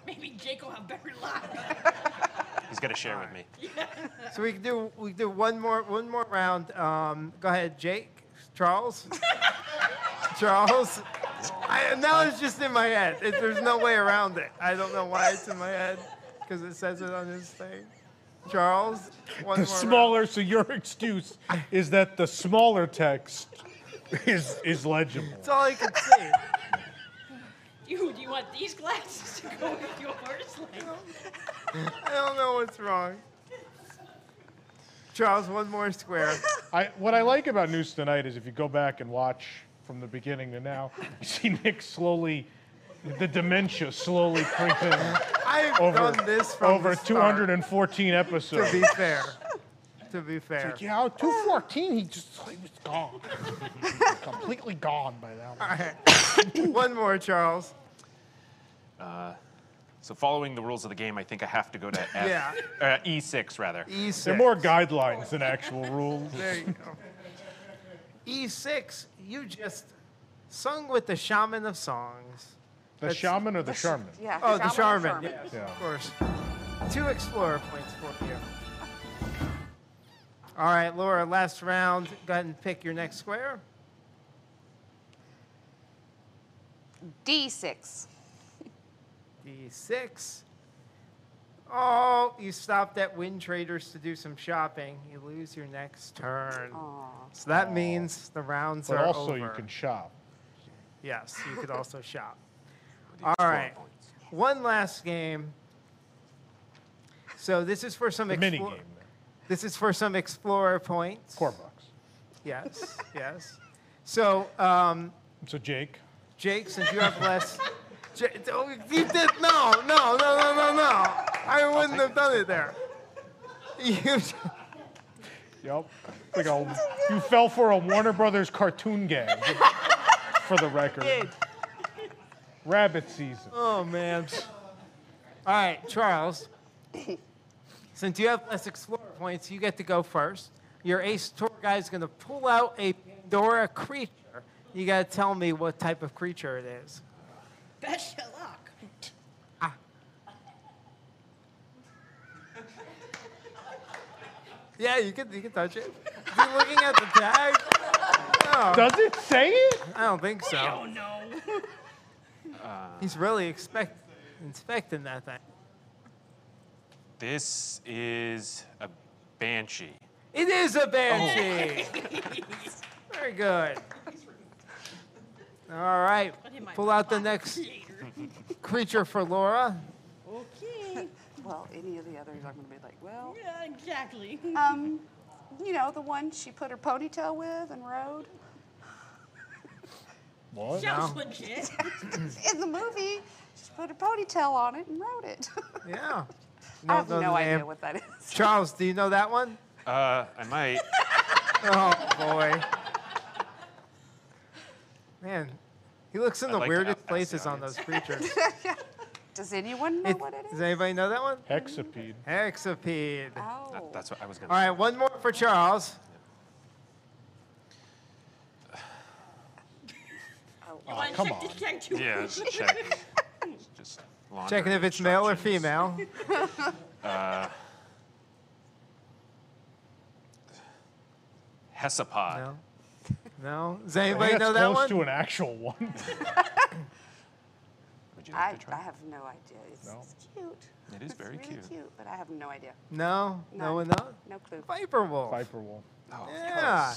Maybe Jake will have better luck. He's got to share with me. Yeah. So we can do one more round. Go ahead, Jake, Charles, Charles. Now it's just in my head. There's no way around it. I don't know why it's in my head because it says it on this thing. Charles, one more round. So your excuse is that the smaller text is legible. That's all I can see. Do you want these glasses to go with yours? Like? I don't know what's wrong. Charles, one more square. What I like about News Tonight is if you go back and watch from the beginning to now, you see Nick slowly, the dementia slowly creep in. I've done this from over 214 episodes. To be fair. To be fair. Like, yeah, 214, he was gone. Completely gone by that one. All right. One more, Charles. So following the rules of the game, I think I have to go to F, E6 rather. E6. They're more guidelines than actual rules. There you go. E6, you just sung with the Shaman of Songs. The Shaman or the Charmin? Yeah. Oh, the Charmin. Yeah, yeah. Of course. Two explorer points for you. All right, Laura, last round. Go ahead and pick your next square. D6. D6. Oh, you stopped at Wind Traders to do some shopping. You lose your next turn. Aww. So that means the rounds are over. But also you can shop. Yes, you could also shop. All right, one last game. So this is for some mini game. This is for some explorer points. $4. Yes, yes. So. So Jake. Jake, since you have less. You did no. I wouldn't have done it there. Yep. Like you fell for a Warner Brothers cartoon gag. For the record. Rabbit season. Oh, man. All right, Charles. Since you have less explorer points, you get to go first. Your ace tour guy is going to pull out a Pandora creature. You got to tell me what type of creature it is. Best of luck. Ah. Yeah, you can touch it. You're looking at the tag. No. Does it say it? I don't think so. I don't know. He's really inspecting that thing. This is a banshee. It is a banshee. Oh. Very good. All right. Pull out the next creature for Laura. Okay. Well, any of the others I'm going to be like, well. Yeah, exactly. You know, the one she put her ponytail with and rode. What? Sounds legit. In the movie, she put a ponytail on it and wrote it. Yeah. I have no idea what that is. Charles, do you know that one? I might. Oh, boy. Man, he looks in the weirdest places on those creatures. Yeah. Does anyone know what it is? Does anybody know that one? Hexapede. Hexapede. Oh. That's what I was going to say. All right, one more for Charles. Oh, come on. Yeah, let's check. Just checking if it's male or female. Hexapod. No. No? Does anybody know that one? That's close to an actual one. Would you like to try? I have no idea. It's cute. It is very cute. It's really cute, but I have no idea. No? No one knows? No clue. Viper wolf. Viper wolf. Oh, yeah.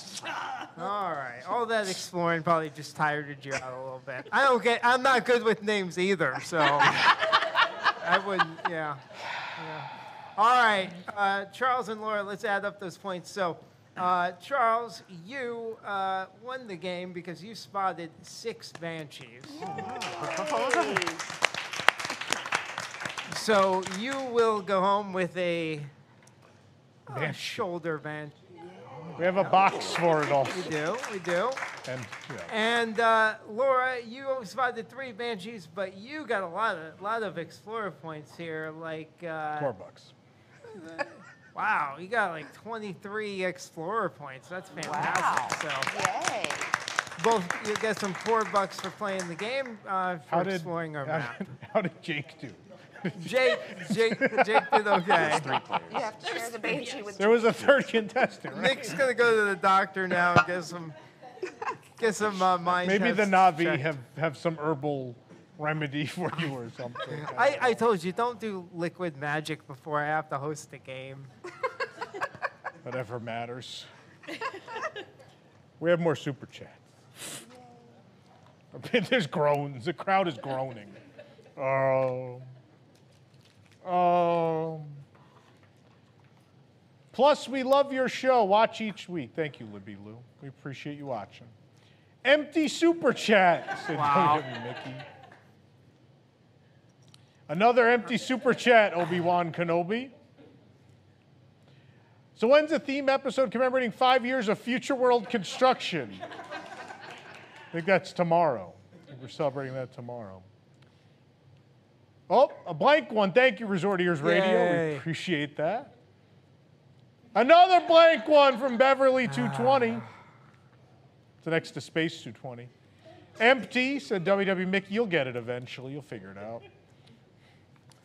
All right. All that exploring probably just tired you out a little bit. I'm not good with names either, so I wouldn't. Yeah. All right, Charles and Laura. Let's add up those points. So, Charles, you won the game because you spotted 6 banshees. Yay. So you will go home with a shoulder banshee. We have a box for it all. We do, we do. And, yeah. And Laura, you spotted 3 banshees, but you got a lot of explorer points here, like $4. Wow, you got like 23 explorer points. That's fantastic. Wow. So, yay. Both you get some $4 for playing the game for exploring our map. How did Jake do? Jake did okay. You have to share the banshee with. There was a third contestant. Right? Nick's gonna go to the doctor now and get some mind. Maybe the Navi checked. have some herbal remedy for you or something. I told you don't do liquid magic before I have to host the game. Whatever matters. We have more super chats. There's groans. The crowd is groaning. Oh. Plus, we love your show. Watch each week. Thank you, Libby Lou. We appreciate you watching. Empty super chat. Wow. Mickey. Another empty super chat, Obi-Wan Kenobi. So when's the theme episode commemorating 5 years of Future World construction? I think that's tomorrow. I think we're celebrating that tomorrow. Oh, a blank one. Thank you, Resort Ears Radio. We appreciate that. Another blank one from Beverly 220. It's next to Space 220. Empty, said WW Mick. You'll get it eventually. You'll figure it out.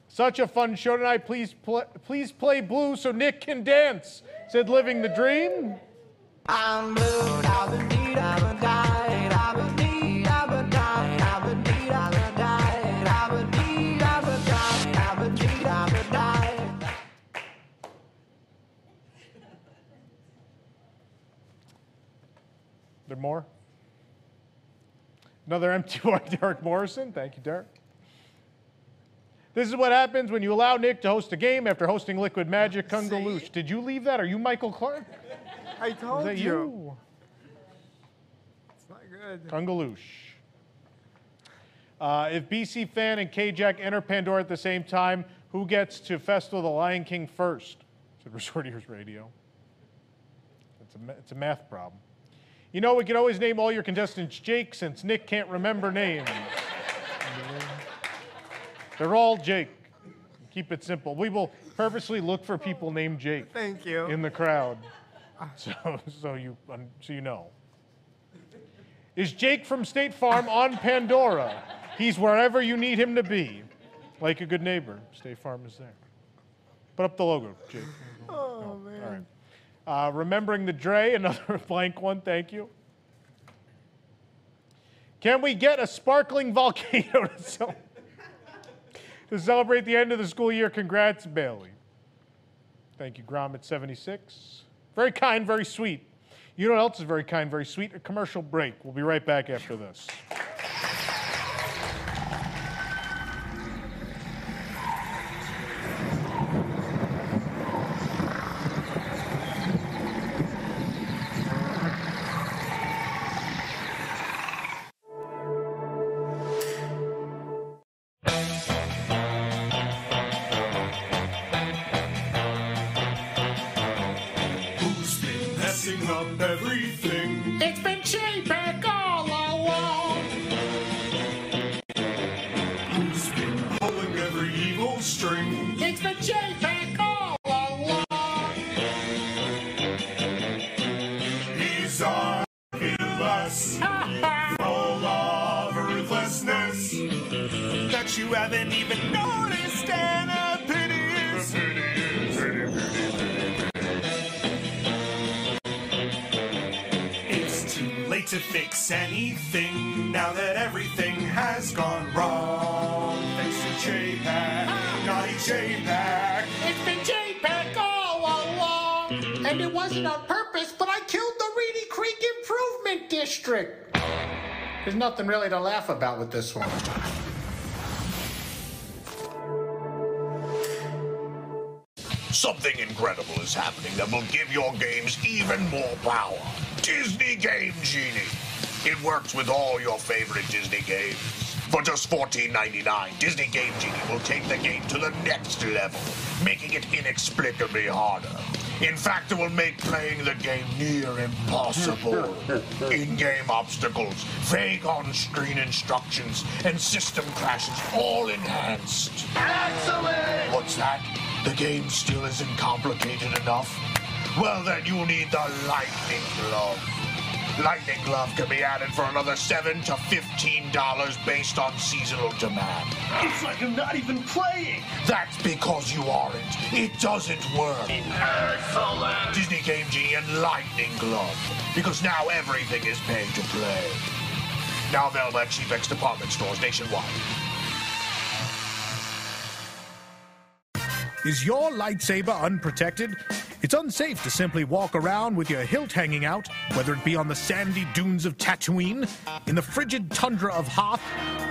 Such a fun show tonight. Please play Blue so Nick can dance, said Living the Dream. I'm blue. I've been deed. I've been died. I've been deed. I've been died. I've been deed. I've been died. I've been deed. I've been died. I've been deed. I've been died. There more? Another empty one, Derek Morrison. Thank you, Derek. This is what happens when you allow Nick to host a game after hosting Liquid Magic Kungaloosh. Did you leave that? Are you Michael Clark? I told you. You. It's not good. Kungaloosh. If BC Fan and K-Jack enter Pandora at the same time, who gets to Festival of the Lion King first? Said Resort Ears Radio. It's a math problem. You know, we can always name all your contestants Jake since Nick can't remember names. They're all Jake. Keep it simple. We will purposely look for people named Jake. Thank you. In the crowd, so you know. Is Jake from State Farm on Pandora? He's wherever you need him to be, like a good neighbor. State Farm is there. Put up the logo, Jake. Oh man. All right. Remembering the Dre, another blank one. Thank you. Can we get a sparkling volcano to sell? To celebrate the end of the school year, congrats, Bailey. Thank you, Gromit76. Very kind, very sweet. You know what else is very kind, very sweet? A commercial break. We'll be right back after this. There's nothing really to laugh about with this one. Something incredible is happening that will give your games even more power. Disney Game Genie. It works with all your favorite Disney games. For just $14.99, Disney Game Genie will take the game to the next level, making it inexplicably harder. In fact, it will make playing the game near impossible. In-game obstacles, vague on-screen instructions, and system crashes all enhanced. Excellent! What's that? The game still isn't complicated enough? Well, then you'll need the Lightning Glove. Lightning Glove can be added for another $7 to $15 based on seasonal demand. It's like I'm not even playing! That's because you aren't. It doesn't work. Excellent! Disney Game Genie and Lightning Glove. Because now everything is paid to play. Now available at CheapX department stores nationwide. Is your lightsaber unprotected? It's unsafe to simply walk around with your hilt hanging out, whether it be on the sandy dunes of Tatooine, in the frigid tundra of Hoth,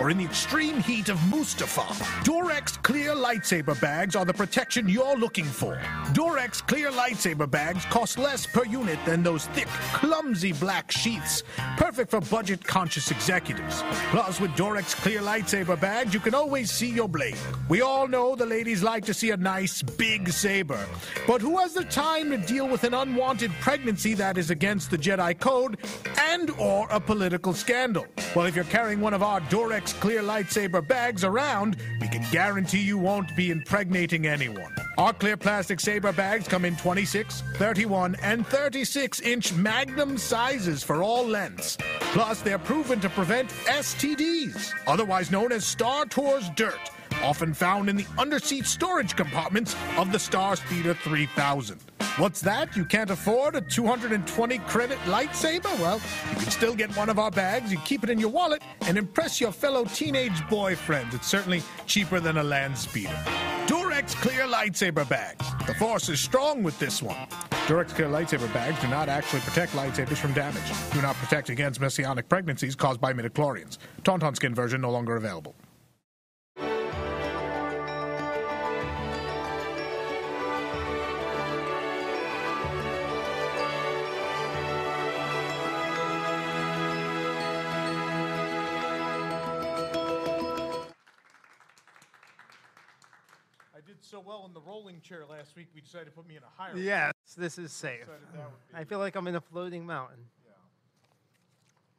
or in the extreme heat of Mustafar. Durex Clear Lightsaber Bags are the protection you're looking for. Durex Clear Lightsaber Bags cost less per unit than those thick, clumsy black sheaths, perfect for budget-conscious executives. Plus, with Durex Clear Lightsaber Bags, you can always see your blade. We all know the ladies like to see a nice, big saber, but who has the time to deal with an unwanted pregnancy that is against the Jedi Code and or a political scandal? Well, if you're carrying one of our Durex Clear Lightsaber Bags around, we can guarantee you won't be impregnating anyone. Our clear plastic saber bags come in 26, 31, and 36-inch magnum sizes for all lengths. Plus, they're proven to prevent STDs, otherwise known as Star Tours dirt, often found in the underseat storage compartments of the Star Speeder 3000. What's that? You can't afford a 220-credit lightsaber? Well, you can still get one of our bags, you keep it in your wallet, and impress your fellow teenage boyfriends. It's certainly cheaper than a land speeder. Durex Clear Lightsaber Bags. The Force is strong with this one. Durex Clear Lightsaber Bags do not actually protect lightsabers from damage. Do not protect against messianic pregnancies caused by midichlorians. Tauntaun skin version no longer available. So well in the rolling chair last week, we decided to put me in a higher. Yes, this is safe. I feel like I'm in a floating mountain. Yeah.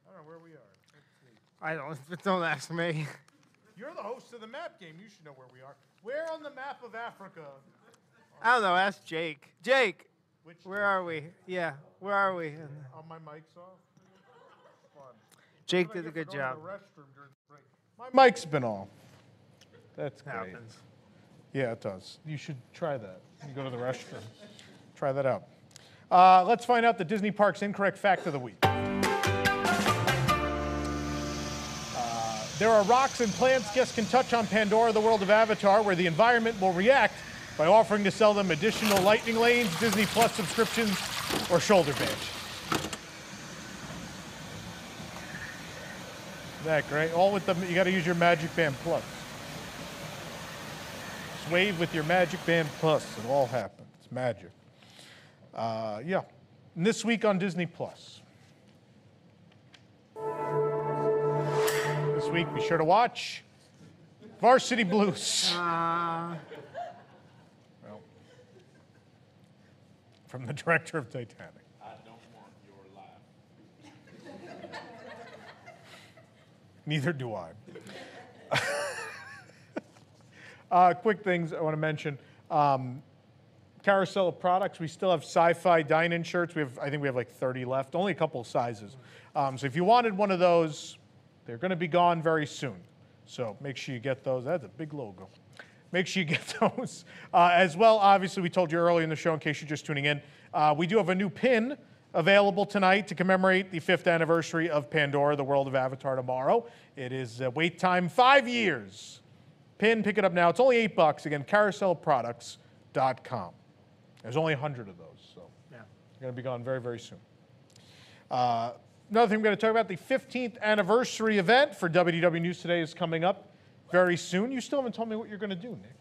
I don't know where we are. I don't ask me. You're the host of the map game. You should know where we are. Where on the map of Africa? I don't know. Ask Jake. Jake, where are we? Yeah, where are we? On my mic's off. Fun. Jake did a good job. My mic's been off. That's great. Happens. Yeah, it does. You should try that. You go to the restroom. Try that out. Let's find out the Disney Parks Incorrect Fact of the Week. There are rocks and plants guests can touch on Pandora, the world of Avatar, where the environment will react by offering to sell them additional lightning lanes, Disney Plus subscriptions, or shoulder badge. Isn't that great? All with the, you got to use your Magic Band Plus. Wave with your Magic Band Plus. It all happened. It's magic. Yeah. And this week on Disney Plus. This week, be sure to watch Varsity Blues. Well, from the director of Titanic. I don't want your life. Neither do I. Quick things I want to mention. Carousel Products, we still have sci-fi dine-in shirts. We have, I think we have like 30 left, only a couple sizes. So if you wanted one of those, they're going to be gone very soon. So make sure you get those. That's a big logo. Make sure you get those. As well, obviously, we told you earlier in the show, in case you're just tuning in, we do have a new pin available tonight to commemorate the 5th anniversary of Pandora, the world of Avatar, tomorrow. It is wait time 5 years. Pin, pick it up now. It's only $8. Again, CarouselProducts.com. There's only 100 of those, so yeah, they're going to be gone very, very soon. Another thing we're going to talk about, the 15th anniversary event for WDW News Today is coming up very soon. You still haven't told me what you're going to do, Nick.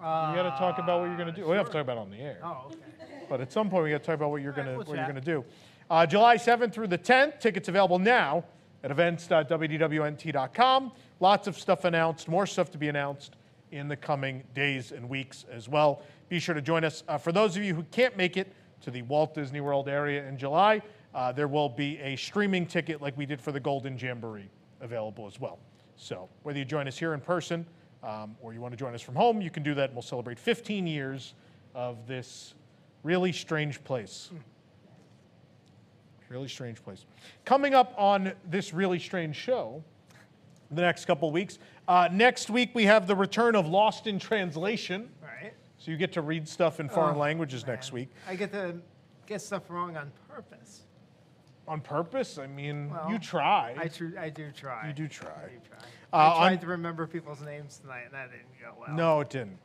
We got to talk about what you're going to do. Sure. We don't have to talk about it on the air. Oh, okay. But at some point, we got to talk about what you're going to do. July 7th through the 10th. Tickets available now at events.wdwnt.com. Lots of stuff announced. More stuff to be announced in the coming days and weeks as well. Be sure to join us. For those of you who can't make it to the Walt Disney World area in July, there will be a streaming ticket like we did for the Golden Jamboree available as well. So whether you join us here in person or you want to join us from home, you can do that. And we'll celebrate 15 years of this really strange place. Really strange place. Coming up on this really strange show the next couple of weeks. Next week, we have the return of Lost in Translation. Right. So you get to read stuff in foreign languages next week. I get to get stuff wrong on purpose. On purpose? I mean, well, you try. I do try. You do try. I do try. I tried to remember people's names tonight, and that didn't go well. No, it didn't.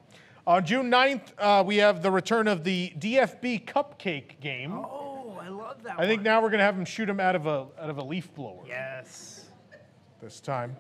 On June 9th, we have the return of the DFB Cupcake game. Oh, I love that one. I think now we're going to have them shoot them out of a leaf blower. Yes. This time.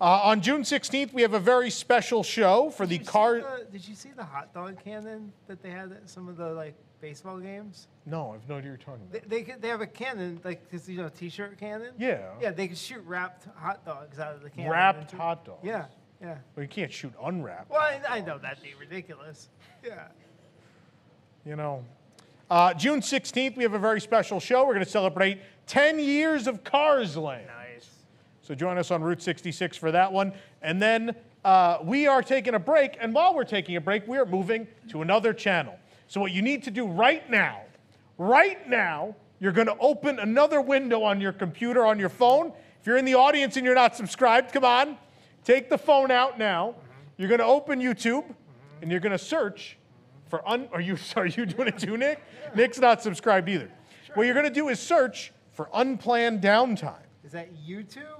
On June 16th, we have a very special show for the car. Did you see the hot dog cannon that they had at some of the like baseball games? No, I have no idea what you're talking about. They have a cannon, like this, you know, T-shirt cannon. Yeah. Yeah, they can shoot wrapped hot dogs out of the cannon. Wrapped hot dogs. Yeah, yeah. Well, you can't shoot unwrapped. Well, I know that'd be ridiculous. Yeah. You know, June 16th, we have a very special show. We're going to celebrate 10 years of Cars Land. Nice. So join us on Route 66 for that one. And then we are taking a break. And while we're taking a break, we are moving to another channel. So what you need to do right now, you're going to open another window on your computer, on your phone. If you're in the audience and you're not subscribed, come on. Take the phone out now. You're going to open YouTube, and you're going to search for Are you doing it too, Nick? Yeah. Nick's not subscribed either. Sure. What you're going to do is search for unplanned downtime. Is that YouTube?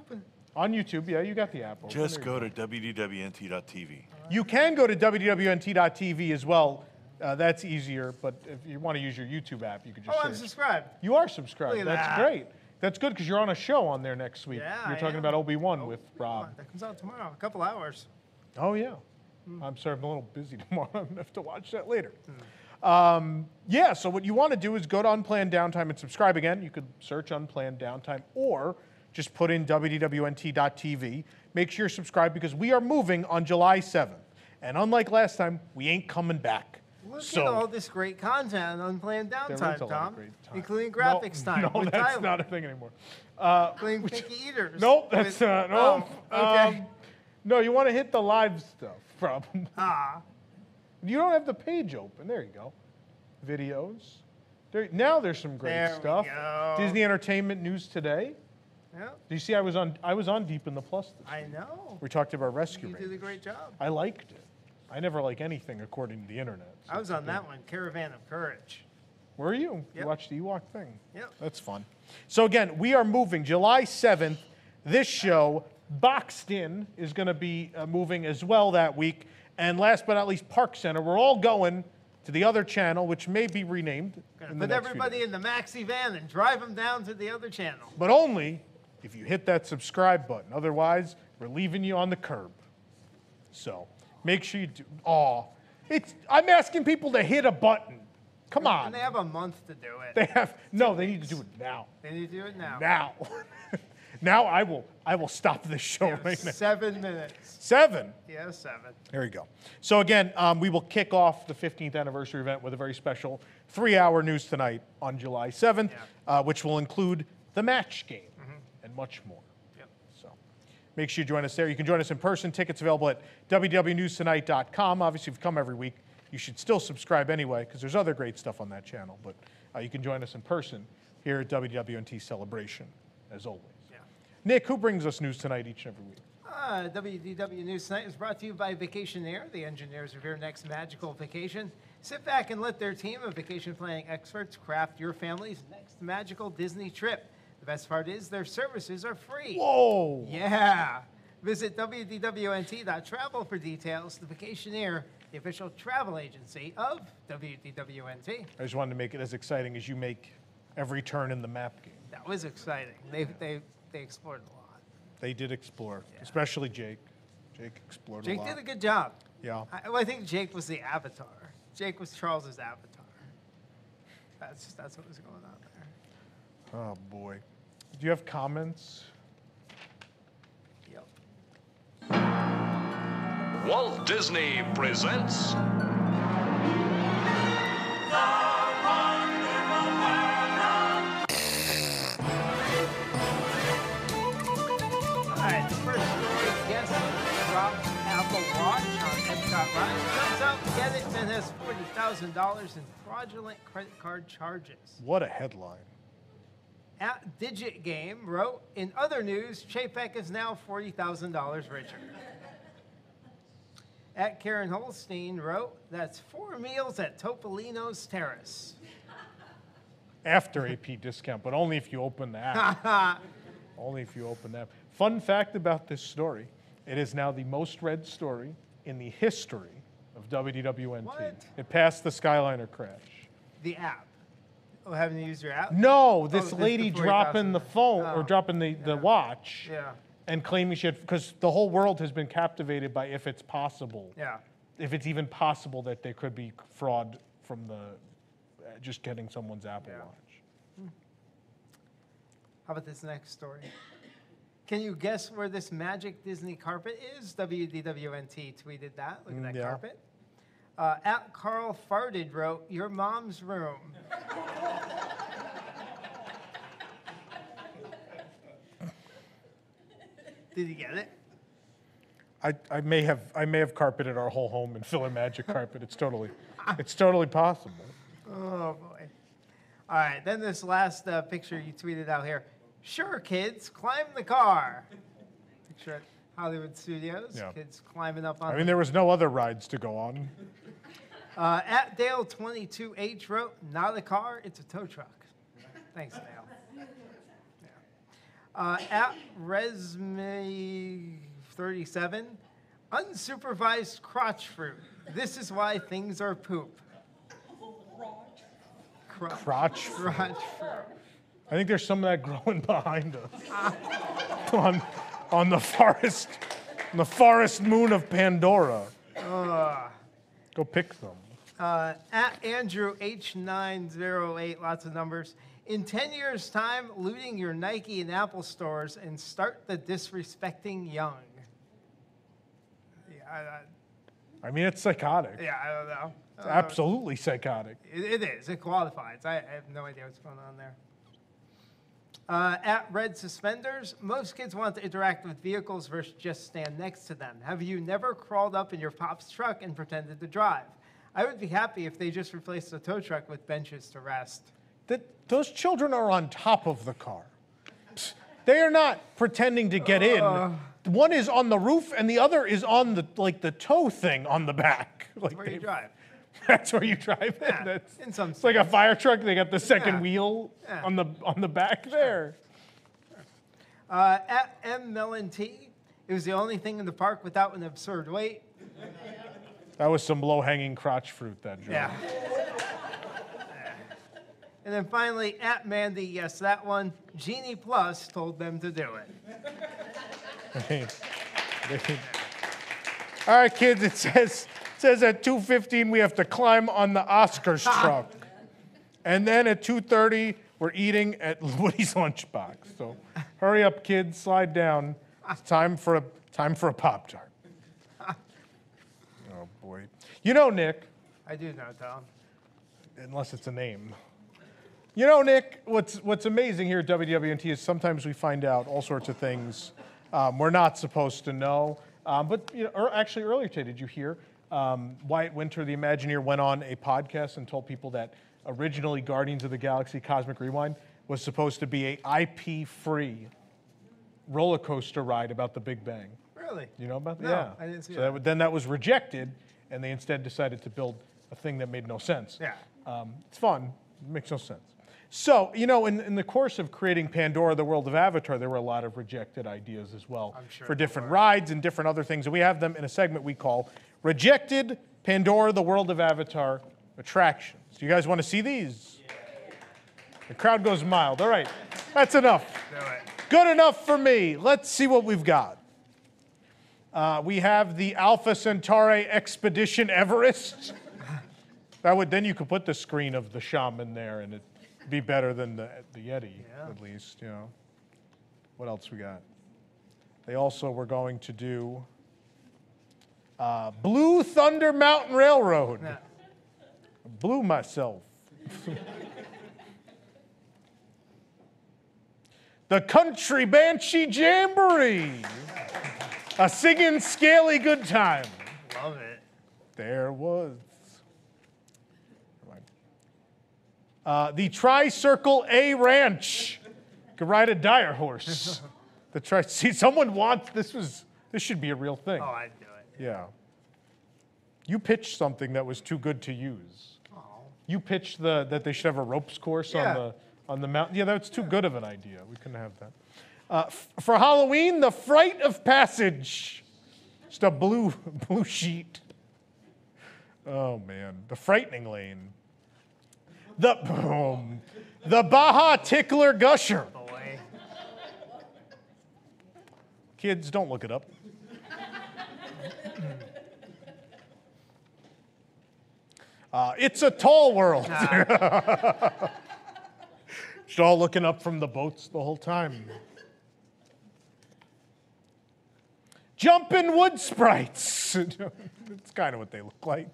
On YouTube, yeah, you got the app. Just go to wdwnt.tv. You can go to wdwnt.tv as well. That's easier, but if you want to use your YouTube app, you could just search. I'm subscribed. You are subscribed. That's great. That's good because you're on a show on there next week. Yeah, you're talking about Obi-Wan with Rob. That comes out tomorrow, a couple hours. Oh, yeah. I'm sorry, I'm a little busy tomorrow. I'm going to have to watch that later. Yeah, so what you want to do is go to Unplanned Downtime and subscribe again. You could search Unplanned Downtime or just put in wdwnt.tv. Make sure you're subscribed because we are moving on July 7th. And unlike last time, we ain't coming back. Look at all this great content on Unplanned Downtime, Tom. Including graphics time. No, that's Tyler. Not a thing anymore. Including Picky Eaters. Nope, that's not. Okay. No, you want to hit the live stuff, probably. You don't have the page open. There you go. Videos. Now there's some great stuff. Disney Entertainment News Today. Yeah. Do you see I was on Deep in the Plus this week. I know. We talked about Rescue Rangers. You did a great job. I liked it. I never like anything according to the internet. So I was on that one, Caravan of Courage. Were you? Yep. You watched the Ewok thing. Yep. That's fun. So again, we are moving July 7th. This show, Boxed In, is going to be moving as well that week. And last but not least, Park Center. We're all going to the other channel, which may be renamed. Put everybody in the maxi van and drive them down to the other channel. But only if you hit that subscribe button. Otherwise, we're leaving you on the curb. So make sure you do. I'm asking people to hit a button. Come on. And they have a month to do it. They need to do it now. They need to do it now. Now. Now I will stop this show right now. 7 minutes. Seven? Yeah, seven. There you go. So again, we will kick off the 15th anniversary event with a very special 3-hour News Tonight on July 7th, which will include the match game and much more. Yep. So make sure you join us there. You can join us in person. Tickets available at www.newstonight.com. Obviously, if you come every week, you should still subscribe anyway because there's other great stuff on that channel. But you can join us in person here at WWNT Celebration, as always. Nick, who brings us News Tonight each and every week? WDW News Tonight is brought to you by Vacationair, the engineers of your next magical vacation. Sit back and let their team of vacation planning experts craft your family's next magical Disney trip. The best part is their services are free. Whoa! Yeah! Visit WDWNT.travel for details. The Vacationair, the official travel agency of WDWNT. I just wanted to make it as exciting as you make every turn in the map game. That was exciting. They explored a lot. They did explore, especially Jake. Jake explored a lot. Jake did a good job. Yeah. I think Jake was the Avatar. Jake was Charles's Avatar. That's what was going on there. Oh, boy. Do you have comments? Yep. Walt Disney presents... Ryan out to get it and has $40,000 in fraudulent credit card charges. What a headline. At Digit Game wrote, in other news, Chapek is now $40,000 richer. At Karen Holstein wrote, that's 4 meals at Topolino's Terrace. After AP discount, but only if you open the app. Only if you open the app. Fun fact about this story, it is now the most read story in the history of WDWNT. What? It passed the Skyliner crash. The app. Oh, haven't you used your app? No, this lady dropping the phone or dropping the watch and claiming she had, because the whole world has been captivated by if it's possible. Yeah. If it's even possible that there could be fraud from the, just getting someone's Apple Watch. Hmm. How about this next story? Can you guess where this magic Disney carpet is? WDWNT tweeted that. Look at that carpet. At Carl Farted wrote, your mom's room. Did you get it? I may have carpeted our whole home in filler magic carpet. It's totally possible. Oh boy. All right, then this last picture you tweeted out here. Sure, kids, climb the car. Picture at Hollywood Studios, kids climbing up on there was no other rides to go on. At Dale22H wrote, not a car, it's a tow truck. Thanks, Dale. Yeah. At Resme37, unsupervised crotch fruit. This is why things are poop. Crotch fruit. Crotch fruit. I think there's some of that growing behind us on the forest moon of Pandora. Go pick them. At Andrew H908, lots of numbers. In 10 years' time, looting your Nike and Apple stores and start the disrespecting young. Yeah, I mean, it's psychotic. Yeah, I don't know. It's absolutely psychotic. It is. It qualifies. I have no idea what's going on there. At Red Suspenders, most kids want to interact with vehicles versus just stand next to them. Have you never crawled up in your pop's truck and pretended to drive? I would be happy if they just replaced the tow truck with benches to rest. Those children are on top of the car. Psst, they are not pretending to get in. One is on the roof and the other is on the the tow thing on the back. Like that's where you drive. That's where you drive in. That's, in some sense. It's like a fire truck. They got the second wheel on the back there. At M. Mellon T, it was the only thing in the park without an absurd wait. That was some low-hanging crotch fruit, that joke. Yeah. And then finally, at Mandy, yes, that one, Genie Plus told them to do it. All right, kids, it says... It says at 2:15 we have to climb on the Oscars truck. And then at 2:30 we're eating at Woody's Lunchbox. So hurry up, kids, slide down. It's time for a Pop-Tart. Oh boy. You know, Nick. I do know, Tom. Unless it's a name. You know, Nick, what's amazing here at WWNT is sometimes we find out all sorts of things we're not supposed to know. But you know, or actually earlier today, did you hear? Wyatt Winter, the Imagineer, went on a podcast and told people that originally Guardians of the Galaxy Cosmic Rewind was supposed to be a IP-free roller coaster ride about the Big Bang. Really? You know about that? No, yeah. I didn't see that. Then that was rejected, and they instead decided to build a thing that made no sense. Yeah. It's fun. It makes no sense. So, you know, in the course of creating Pandora, the World of Avatar, there were a lot of rejected ideas as well for different rides and different other things. And we have them in a segment we call Rejected Pandora, the World of Avatar Attractions. Do you guys want to see these? Yeah. The crowd goes mild. All right, that's enough. Good enough for me. Let's see what we've got. We have the Alpha Centauri Expedition Everest. That would, then you could put the screen of the shaman there and it'd be better than the Yeti, yeah. At least, you know. What else we got? They also were going to do Blue Thunder Mountain Railroad. Nah. Blew myself. The Country Banshee Jamboree. A singing, scaly good time. Love it. There was. The Tri-Circle A Ranch. Could ride a dire horse. The tri. See, someone wants this. This should be a real thing. Oh, I'd do it. Yeah. You pitched something that was too good to use. Oh. You pitched that they should have a ropes course, yeah. on the mountain. Yeah, that's too good of an idea. We couldn't have that. For Halloween, the Fright of Passage. Just a blue sheet. Oh man, the Frightening Lane. The Baja Tickler Gusher. Boy. Kids, don't look it up. It's a Tall World. Nah. Just all looking up from the boats the whole time. Jumpin' Wood Sprites. That's kind of what they look like.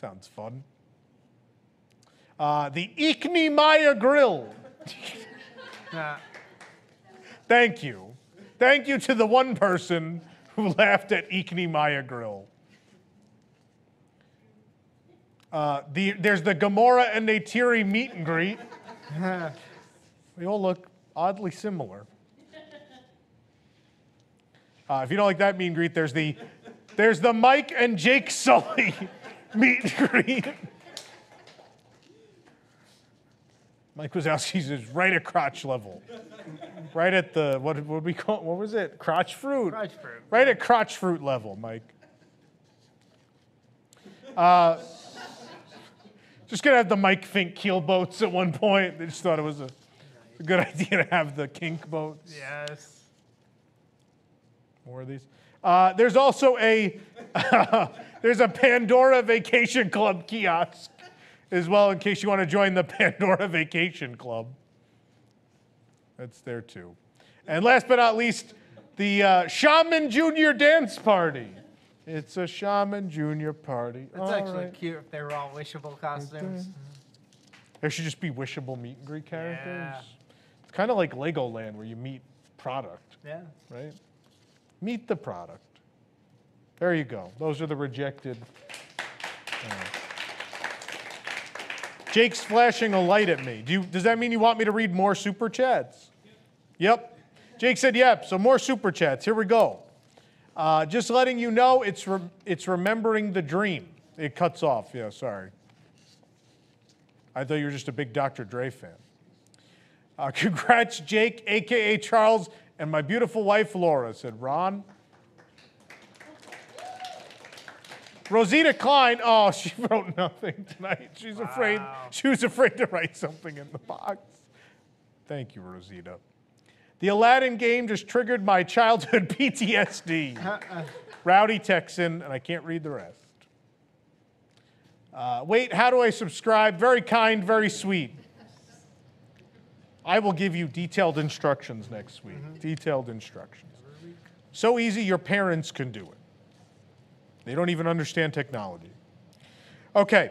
Sounds fun. The Ikran Maker Grill. Nah. Thank you. Thank you to the one person who laughed at Ikran Maker Grill. There's the Gamora and Neytiri meet and greet. They all look oddly similar. If you don't like that meet and greet, there's the Mike and Jake Sully meet and greet. Mike Wazowski's is right at crotch level, right at the what we call it? What was it? Crotch fruit. Crotch fruit. Right at crotch fruit level, Mike. Just gonna have the Mike Fink keel boats at one point. They just thought it was a good idea to have the kink boats. Yes. More of these. There's also a Pandora Vacation Club kiosk as well, in case you want to join the Pandora Vacation Club. That's there too. And last but not least, the Shaman Junior Dance Party. It's a Shaman Junior Party. That's all actually right. Cute if they were all wishable costumes. Okay. There should just be wishable meet and greet characters. Yeah. It's kind of like Legoland where you meet product. Yeah. Right? Meet the product. There you go. Those are the rejected. Jake's flashing a light at me. Does that mean you want me to read more super chats? Yep. Jake said, yep. So more super chats. Here we go. Just letting you know, it's remembering the dream. It cuts off. Yeah, sorry. I thought you were just a big Dr. Dre fan. Congrats, Jake, a.k.a. Charles, and my beautiful wife, Laura, said Ron. Rosita Klein, oh, she wrote nothing tonight. She's wow. Afraid, she was afraid to write something in the box. Thank you, Rosita. The Aladdin game just triggered my childhood PTSD. Rowdy Texan, and I can't read the rest. Wait, how do I subscribe? Very kind, very sweet. I will give you detailed instructions next week. Mm-hmm. Detailed instructions. So easy, your parents can do it. They don't even understand technology. Okay,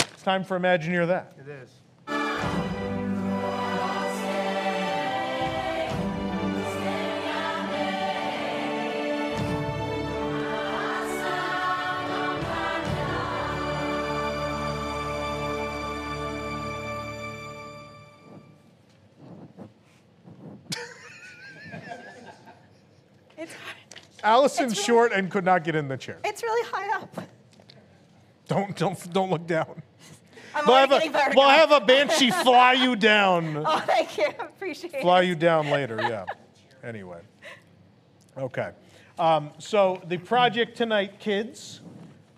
it's time for Imagineer That. It is. Allison's really short and could not get in the chair. It's really high up. Don't look down. We'll have a banshee fly you down. Oh, thank you. Appreciate it. Fly you down later, yeah. Anyway. Okay. So the project tonight, kids,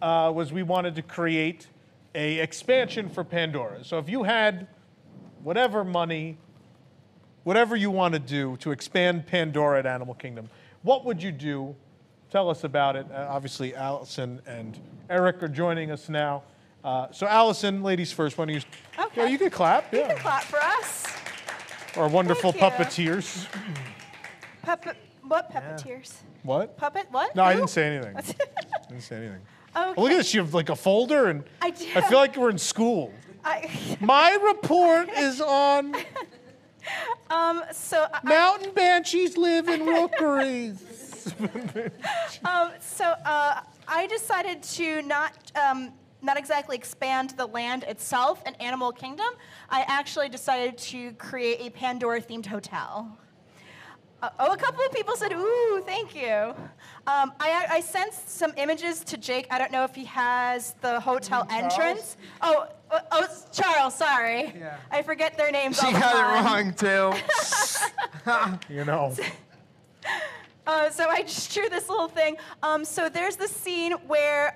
was we wanted to create a expansion for Pandora. So if you had whatever money, whatever you want to do to expand Pandora at Animal Kingdom, what would you do tell us about it. Obviously, Allison and Eric are joining us now. So Allison, ladies first. Why don't you? Okay. Yeah, you can clap. Yeah. You can clap for us. Our wonderful puppeteers. Puppet. What puppeteers? Yeah. What? Puppet. What? No, who? I didn't say anything. I didn't say anything. Okay. Well, look at this. You have like a folder, and I do. I feel like we're in school. My report is on. Mountain banshees live in rookeries. I decided to not exactly expand the land itself, an animal kingdom. I actually decided to create a Pandora-themed hotel. Oh, a couple of people said, ooh, thank you. I sent some images to Jake. I don't know if he has the hotel entrance. Oh, Charles, sorry. Yeah. I forget their names all the time. She got it wrong, too. You know. So I just drew this little thing. So there's this scene where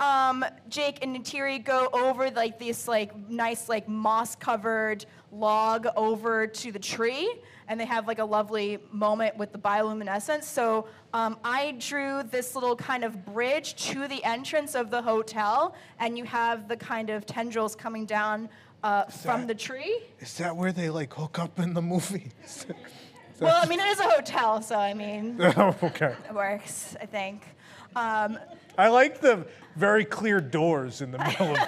Jake and Natiri go over like this nice moss-covered log over to the tree, and they have like a lovely moment with the bioluminescence. So I drew this little kind of bridge to the entrance of the hotel, and you have the kind of tendrils coming down from the tree. Is that where they like hook up in the movie? Well, I mean, it is a hotel, so I mean, okay. It works, I think. I like the very clear doors in the middle of,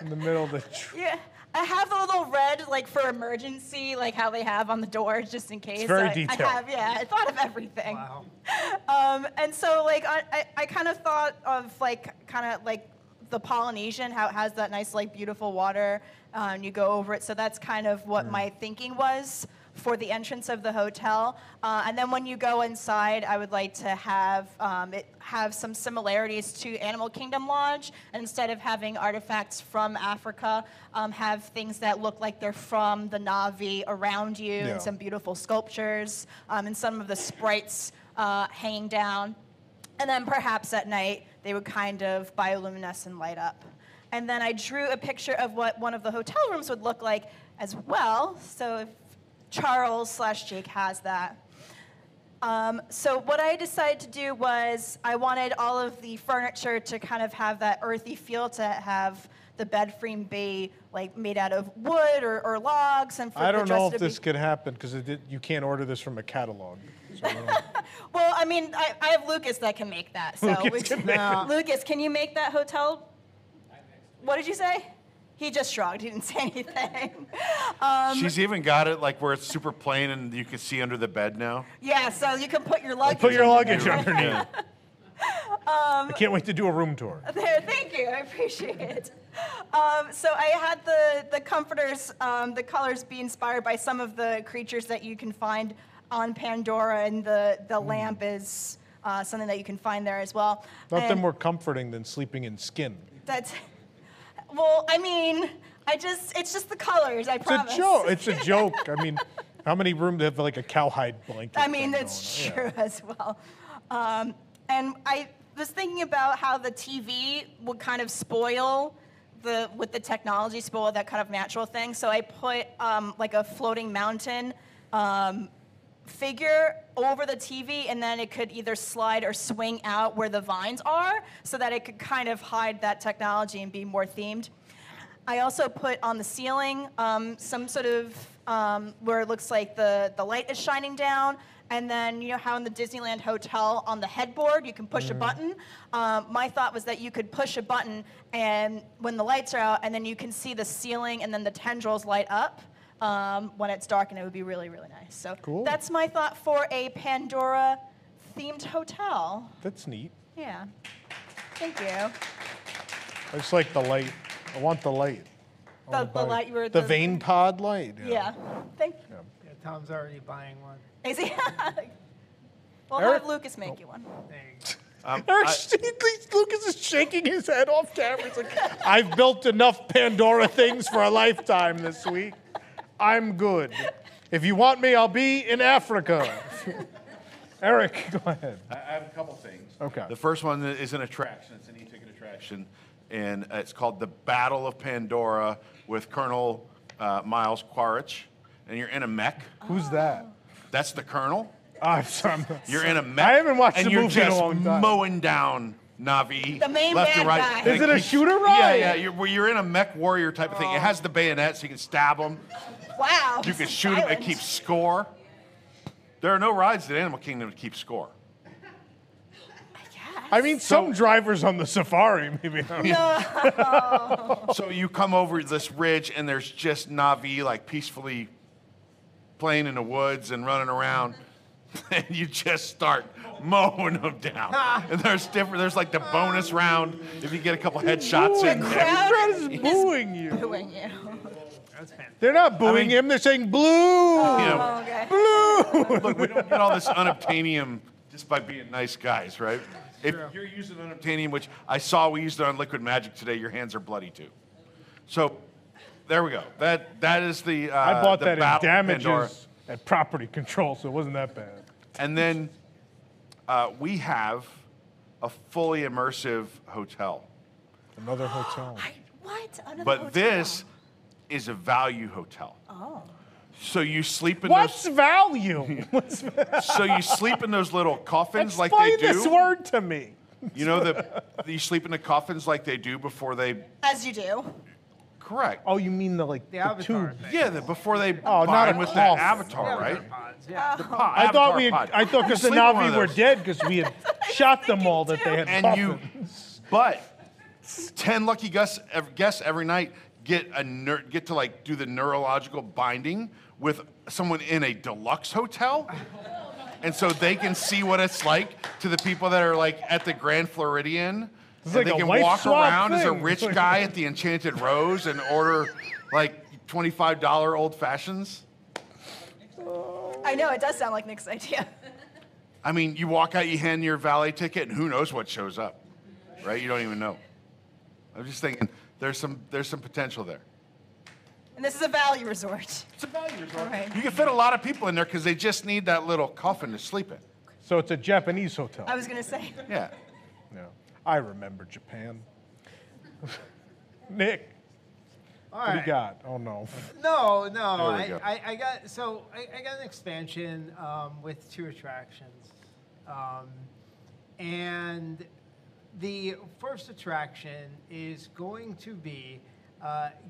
in the middle of the tree. Yeah, I have a little red, like for emergency, like how they have on the doors, just in case. It's very detailed. I thought of everything. Wow. And so, like, I kind of thought of the Polynesian, how it has that nice, like, beautiful water, and you go over it. So that's kind of what my thinking was for the entrance of the hotel. And then when you go inside, I would like to have it have some similarities to Animal Kingdom Lodge. And instead of having artifacts from Africa, have things that look like they're from the Na'vi around you, and some beautiful sculptures, and some of the sprites hanging down. And then perhaps at night, they would kind of bioluminescent light up. And then I drew a picture of what one of the hotel rooms would look like as well. So if Charles/Jake has that. So what I decided to do was I wanted all of the furniture to kind of have that earthy feel, to have the bed frame be like made out of wood or logs. And for I don't know if this could happen because you can't order this from a catalog. So well, I mean, I have Lucas that can make that. So Lucas, can you make that hotel? What did you say? He just shrugged. He didn't say anything. She's even got it like where it's super plain and you can see under the bed now. Yeah, so you can put your luggage. Put your luggage underneath. I can't wait to do a room tour. There, thank you. I appreciate it. So I had the comforters, the colors be inspired by some of the creatures that you can find on Pandora, and the lamp is something that you can find there as well. Nothing more comforting than sleeping in skin. That's. Well, I mean, it's just the colors, I promise. It's a joke. It's a joke. I mean, how many rooms have like a cowhide blanket? I mean, that's true as well. And I was thinking about how the TV would kind of spoil with the technology, spoil that kind of natural thing. So I put like a floating mountain figure over the TV, and then it could either slide or swing out where the vines are so that it could kind of hide that technology and be more themed. I also put on the ceiling some sort of where it looks like the light is shining down, and then you know how in the Disneyland hotel on the headboard you can push a button. My thought was that you could push a button and when the lights are out, and then you can see the ceiling and then the tendrils light up. When it's dark, and it would be really, really nice. So cool. That's my thought for a Pandora-themed hotel. That's neat. Yeah. Thank you. I just like the light. I want the light. The light you were the vein pod light. Yeah. Thank you. Yeah, Tom's already buying one. Is he? Well, have Lucas make you one. Thanks. Lucas is shaking his head off camera. It's like, I've built enough Pandora things for a lifetime this week. I'm good. If you want me, I'll be in Africa. Eric, go ahead. I have a couple things. Okay. The first one is an attraction. It's an e-ticket attraction, and it's called the Battle of Pandora with Colonel Miles Quaritch, and you're in a mech. Who's that? That's the Colonel. I'm sorry. You're in a mess. I haven't watched the movie in a long time. Mowing down Navi, the main left and right. Guy. Is it a shooter ride? Yeah, yeah. You're in a mech warrior type of thing. It has the bayonet, so you can stab them. Wow. You can shoot them. It keeps score. There are no rides at Animal Kingdom that keep score. I mean, some drivers on the safari, maybe. No. So you come over this ridge, and there's just Navi, like, peacefully playing in the woods and running around, and you just start mowing them down. And there's like the bonus round if you get a couple headshots in there. The crowd is booing you. They're not booing him. They're saying blue. Blue. Look, we don't get all this unobtainium just by being nice guys, right? If you're using unobtainium, which I saw we used it on Liquid Magic today, your hands are bloody too. So, there we go. That is the I bought that in damages Pandora. At property control, so it wasn't that bad. And then we have a fully immersive hotel. Another hotel. Another hotel? This is a value hotel. Oh. So you sleep in So you sleep in those little coffins like they do. Explain this word to me. You know that you sleep in the coffins like they do before they. As you do. Correct. Oh, you mean the like the Avatar thing. Yeah, before they bind with that Avatar, right? Pods, yeah. The pod. I thought we. I thought because the Na'vi were dead because we had shot them all that they had. And but 10 lucky guests every night get to like do the neurological binding with someone in a deluxe hotel, and so they can see what it's like to the people that are like at the Grand Floridian. It's like they can walk around as a rich guy at the Enchanted Rose and order like $25 old fashions. I know, it does sound like Nick's idea. I mean, you walk out, you hand your valet ticket, and who knows what shows up, right? You don't even know. I'm just thinking. There's some potential there. And this is a value resort. It's a value resort. Right. You can fit a lot of people in there because they just need that little coffin to sleep in. So it's a Japanese hotel. I was going to say. Yeah. No, I remember Japan. Nick, what do you got? Oh, no. I got an expansion with 2 attractions. And the first attraction is going to be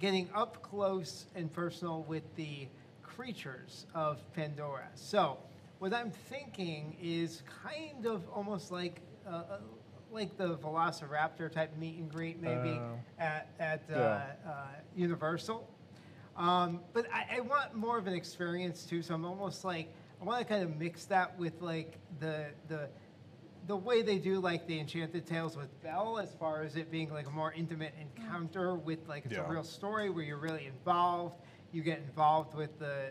getting up close and personal with the creatures of Pandora. So what I'm thinking is kind of almost like the Velociraptor type meet and greet maybe at Universal. But I want more of an experience too, so I'm almost like, I want to kind of mix that with like the way they do like the Enchanted Tales with Belle, as far as it being like a more intimate encounter with like it's a real story where you're really involved, you get involved with the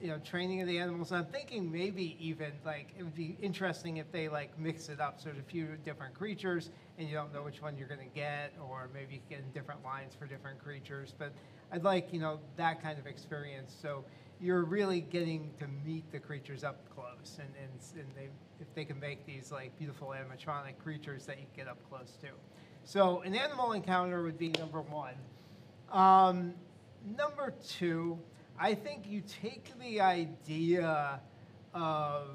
you know, training of the animals. And I'm thinking maybe even like it would be interesting if they like mix it up, so there's a few different creatures and you don't know which one you're gonna get, or maybe you can get different lines for different creatures. But I'd like, you know, that kind of experience. So you're really getting to meet the creatures up close, and if they can make these like beautiful animatronic creatures that you get up close to. So an animal encounter would be number 1. Number 2, I think you take the idea of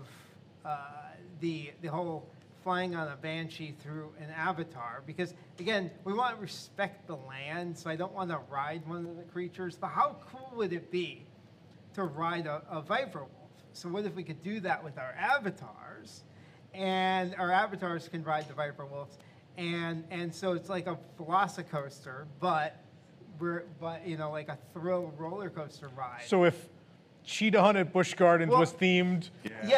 the whole flying on a banshee through an avatar, because again, we want to respect the land, so I don't want to ride one of the creatures, but how cool would it be to ride a viper wolf? So what if we could do that with our avatars, and our avatars can ride the viper wolves, and so it's like a Velocicoaster, but you know, like a thrill roller coaster ride. So if Cheetah Hunt at Busch Gardens was themed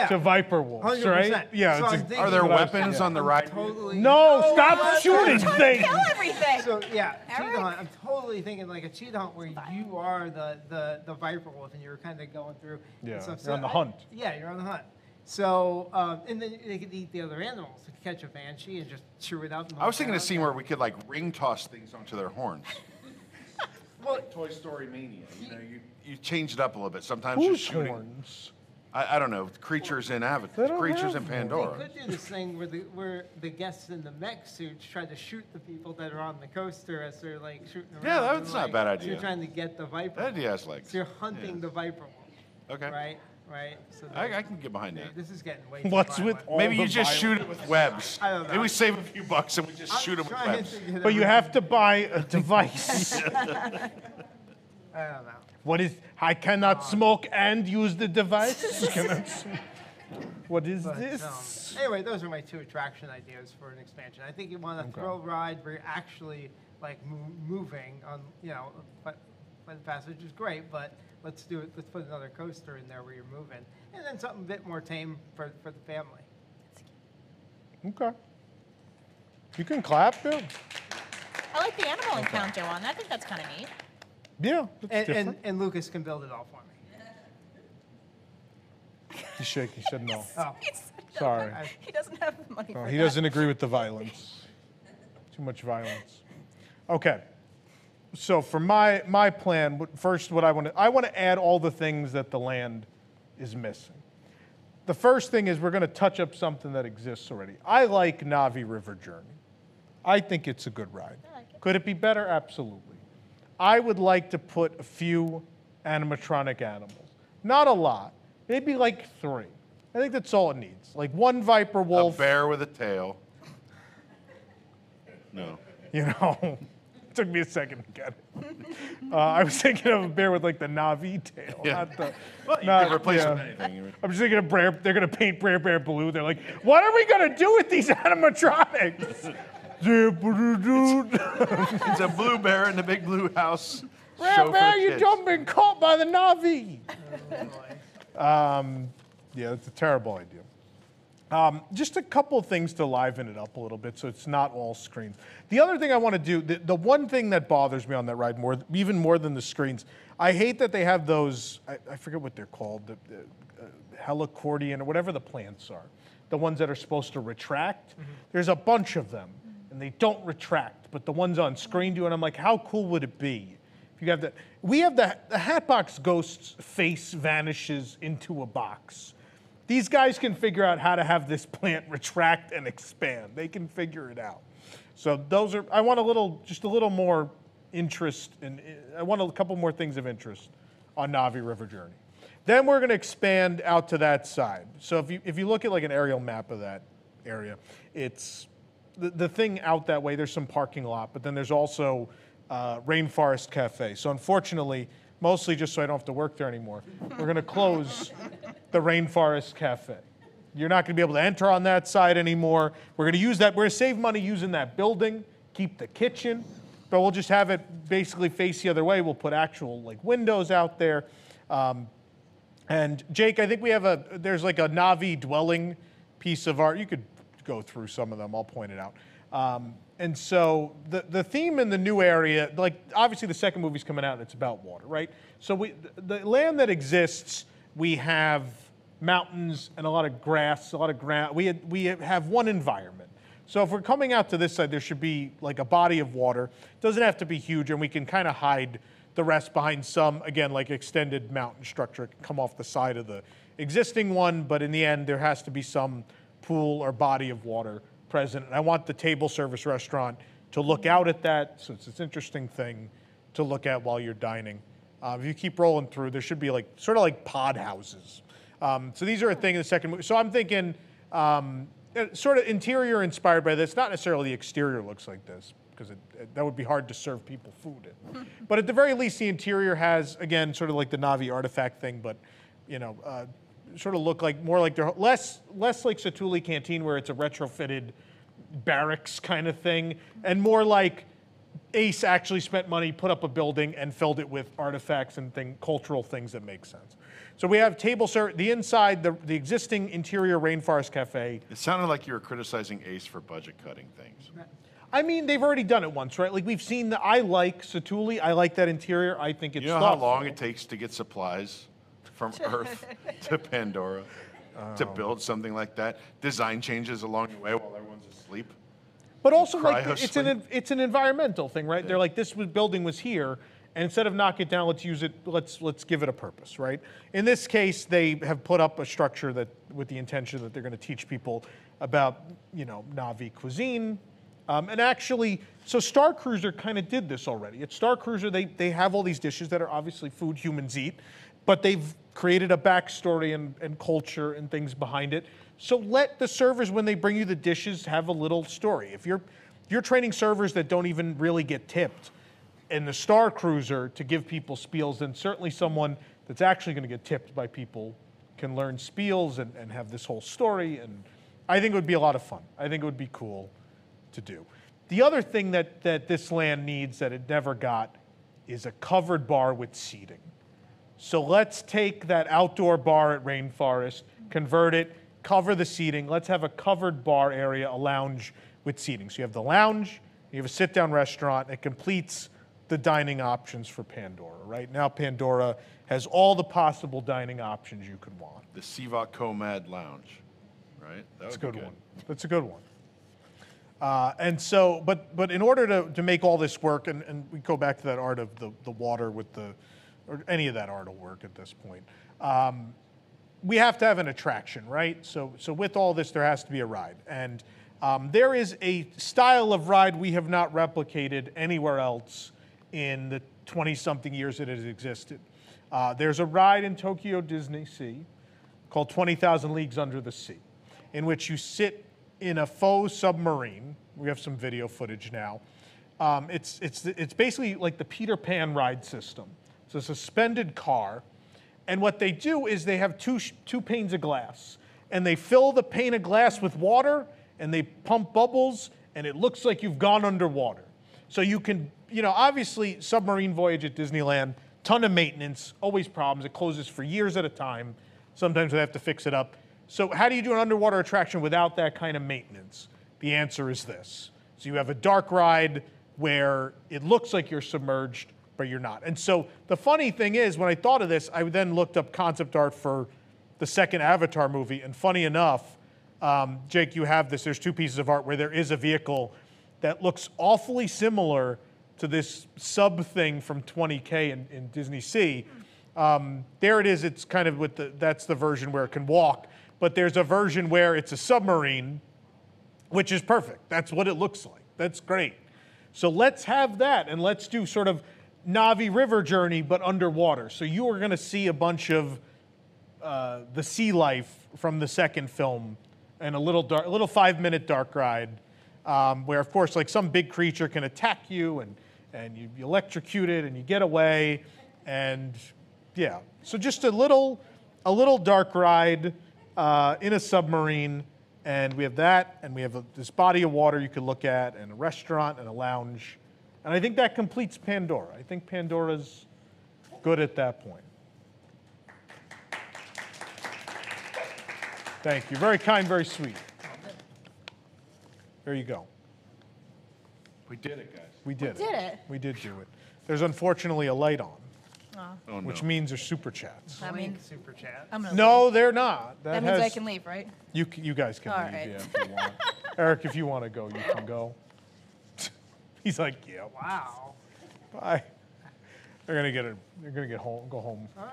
to viper wolves, 100%. Right? Yeah. So are there weapons on the ride? Totally no, stop shooting things. Kill everything. So yeah, Cheetah Hunt. I'm totally thinking like a Cheetah Hunt where you are the viper wolf and you're kind of going through. Yeah. So you're on the hunt. Yeah, you're on the hunt. So and then they could eat the other animals. They could catch a banshee and just chew it up. I was thinking a scene where we could like ring toss things onto their horns. Well, like Toy Story Mania. You know, you change it up a little bit. Sometimes you're shooting. Horns? I don't know. Creatures in Avatar. Creatures in Pandora. They could do this thing where the guests in the mech suits try to shoot the people that are on the coaster as they're like shooting around. Yeah, that's not a bad idea. You're trying to get the viper. That idea has legs. So you're hunting the viper one. Okay. Right. right? So I can get behind that. This is getting way too Maybe you just shoot it with webs. I don't know. Maybe we save a few bucks and we just shoot it with webs. But you have to buy a device. I don't know. What is, I cannot smoke and use the device? What is this? Anyway, those are my two attraction ideas for an expansion. I think you want a thrill ride where you're actually like moving on, you know, but the passage is great, but let's do it. Let's put another coaster in there where you're moving. And then something a bit more tame for the family. Okay. You can clap, Bill. I like the animal encounter one. I think that's kind of neat. Yeah, and Lucas can build it all for me. He's shaking. He said no. Oh. Sorry. He doesn't have the money. He doesn't agree with the violence. Too much violence. Okay. So for my plan, first what I want to add all the things that the land is missing. The first thing is we're going to touch up something that exists already. I like Navi River Journey. I think it's a good ride. I like it. Could it be better? Absolutely. I would like to put a few animatronic animals. Not a lot. Maybe like 3. I think that's all it needs. Like 1 viper wolf. A bear with a tail. No. You know, it took me a second to get it. I was thinking of a bear with like the Navi tail. Yeah. Not the, well, you could replace it with anything. I'm just thinking of Brer, they're going to paint Brer Bear blue. They're like, what are we going to do with these animatronics? It's a blue bear in the big blue house. Bear, bear, you don't been caught by the Navi. Yeah, that's a terrible idea. Just a couple of things to liven it up a little bit so it's not all screens. The other thing I want to do, the one thing that bothers me on that ride, even more than the screens, I hate that they have those, I forget what they're called, the helicordion or whatever the plants are, the ones that are supposed to retract. Mm-hmm. There's a bunch of them. And they don't retract, but the ones on screen do, and I'm like, how cool would it be if you have that? We have the Hatbox Ghost's face vanishes into a box. These guys can figure out how to have this plant retract and expand. They can figure it out. So those are, I want just a little more interest, and I want a couple more things of interest on Navi River Journey. Then we're gonna expand out to that side. So if you look at like an aerial map of that area, it's, the thing out that way, there's some parking lot, but then there's also Rainforest Cafe. So unfortunately, mostly just so I don't have to work there anymore, we're gonna close the Rainforest Cafe. You're not gonna be able to enter on that side anymore. We're gonna use that, we're gonna save money using that building, keep the kitchen, but we'll just have it basically face the other way. We'll put actual like windows out there. And Jake, I think we have there's like a Navi dwelling piece of art. You could go through some of them, I'll point it out. And so the theme in the new area, like obviously the second movie's coming out and it's about water, right? So the land that exists, we have mountains and a lot of grass, a lot of ground. We have one environment. So if we're coming out to this side, there should be like a body of water. It doesn't have to be huge, and we can kind of hide the rest behind some, again, like extended mountain structure. It can come off the side of the existing one, but in the end, there has to be some pool or body of water present. And I want the table service restaurant to look out at that, so it's this interesting thing to look at while you're dining. If you keep rolling through, there should be like sort of like pod houses. So these are a thing in the second movie. So I'm thinking sort of interior inspired by this, not necessarily the exterior looks like this, because that would be hard to serve people food in. But at the very least, the interior has, again, sort of like the Navi artifact thing, but you know, sort of look like more like they're less like Satu'li Canteen where it's a retrofitted barracks kind of thing, and more like Ace actually spent money, put up a building, and filled it with artifacts and cultural things that make sense. So we have table service, the inside, the existing interior Rainforest Cafe. It sounded like you were criticizing Ace for budget cutting things. I mean, they've already done it once, right? Like we've seen I like Satu'li, I like that interior, I think it's thoughtful. You know how long it takes to get supplies from Earth to Pandora to build something like that? Design changes along the way while everyone's asleep. But also, like, it's an environmental thing, right? Yeah. They're like, this building was here, and instead of knock it down, let's use it. Let's give it a purpose, right? In this case, they have put up a structure that with the intention that they're going to teach people about, you know, Navi cuisine. And actually, so Star Cruiser kind of did this already. At Star Cruiser, they have all these dishes that are obviously food humans eat, but they've created a backstory and culture and things behind it. So let the servers, when they bring you the dishes, have a little story. If you're training servers that don't even really get tipped in the Star Cruiser to give people spiels, then certainly someone that's actually going to get tipped by people can learn spiels and have this whole story. And I think it would be a lot of fun. I think it would be cool to do. The other thing that this land needs that it never got is a covered bar with seating. So let's take that outdoor bar at Rainforest, convert it, cover the seating. Let's have a covered bar area, a lounge with seating. So you have the lounge, you have a sit-down restaurant. It completes the dining options for Pandora. Right now, Pandora has all the possible dining options you could want. The Sivak Komad Lounge, right? That's a good one. That's a good one. And so, but in order to make all this work, and we go back to that art of the water with the, or any of that art will work at this point. We have to have an attraction, right? So with all this, there has to be a ride. And there is a style of ride we have not replicated anywhere else in the 20-something years that it has existed. There's a ride in Tokyo Disney Sea called 20,000 Leagues Under the Sea, in which you sit in a faux submarine. We have some video footage now. It's basically like the Peter Pan ride system. It's a suspended car, and what they do is they have two panes of glass, and they fill the pane of glass with water, and they pump bubbles, and it looks like you've gone underwater. So you can, you know, obviously submarine voyage at Disneyland, ton of maintenance, always problems. It closes for years at a time. Sometimes they have to fix it up. So how do you do an underwater attraction without that kind of maintenance? The answer is this. So you have a dark ride where it looks like you're submerged, but you're not. And so the funny thing is, when I thought of this, I then looked up concept art for the second Avatar movie. And funny enough, Jake, you have this. There's two pieces of art where there is a vehicle that looks awfully similar to this sub thing from 20K in Disney Sea. There it is. It's kind of with the, that's the version where it can walk. But there's a version where it's a submarine, which is perfect. That's what it looks like. That's great. So let's have that, and let's do sort of Navi River Journey, but underwater. So you are going to see a bunch of the sea life from the second film, and a little 5-minute dark ride, where, of course, like some big creature can attack you, and you electrocute it, and you get away, and yeah. So just a little dark ride. In a submarine, and we have that, and we have this body of water you could look at, and a restaurant, and a lounge. And I think that completes Pandora. I think Pandora's good at that point. Thank you. Very kind, very sweet. There you go. We did it, guys. We did it. We did do it. There's unfortunately a light on. Oh, which no. means they're super chats. I mean, super chats. No, leave. They're not. That means I can leave, right? You guys can leave. Right. Yeah, if you want. Eric, if you want to go, you can go. He's like, yeah. Wow. Bye. They're gonna get home. Go home. All right.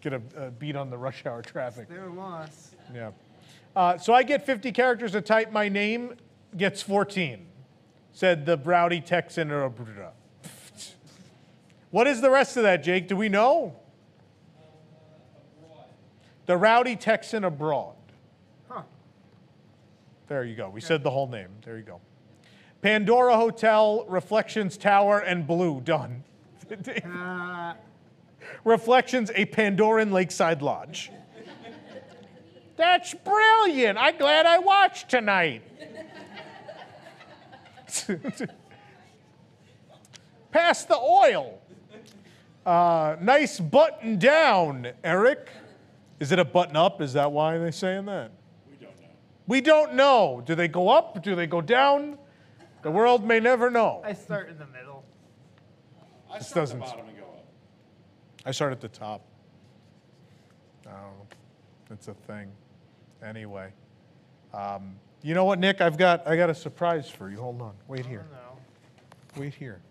Get a beat on the rush hour traffic. They're lost. Yeah. So I get 50 characters to type. My name gets 14. Said the rowdy Texan or a bruda. What is the rest of that, Jake? Do we know? Abroad. The rowdy Texan abroad. Huh. There you go. We said the whole name. There you go. Pandora Hotel, Reflections Tower, and Blue. Done. Reflections, a Pandoran Lakeside Lodge. That's brilliant. I'm glad I watched tonight. Pass the oil. Nice button down, Eric. Is it a button up? Is that why they're saying that? We don't know. We don't know. Do they go up? Do they go down? The world may never know. I start in the middle. I start at the bottom and go up. I start at the top. I don't know. It's a thing. Anyway. You know what, Nick? I got a surprise for you. Hold on. Wait here. No. Wait here.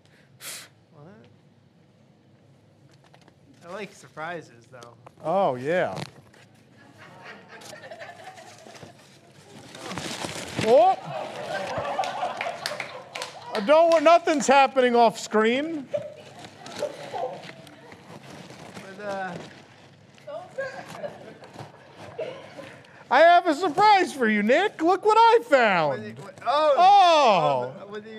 I like surprises, though. Oh, yeah. Oh! I don't want, nothing's happening off screen. But, don't I have a surprise for you, Nick. Look what I found.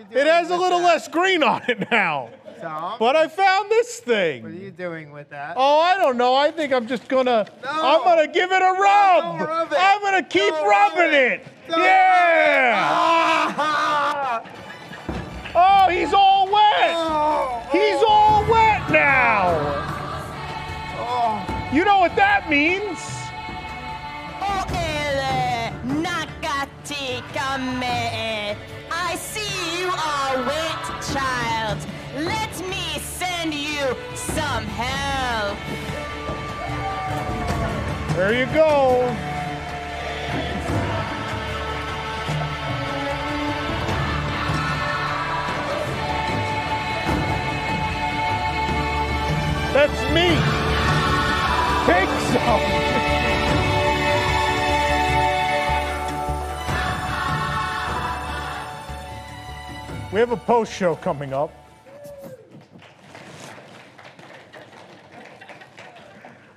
It has a little less green on it now. Tom? But I found this thing. What are you doing with that? Oh, I don't know. I think I'm just gonna. No. I'm gonna give it a rub. Don't rub it. I'm gonna keep rubbing it. Yeah. Oh, he's all wet. Oh. He's all wet now. Oh. You know what that means? I see you are wet, child. Let me send you some help. There you go. That's me. Take some. We have a post show coming up.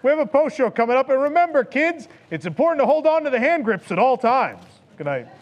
And remember, kids, it's important to hold on to the hand grips at all times. Good night.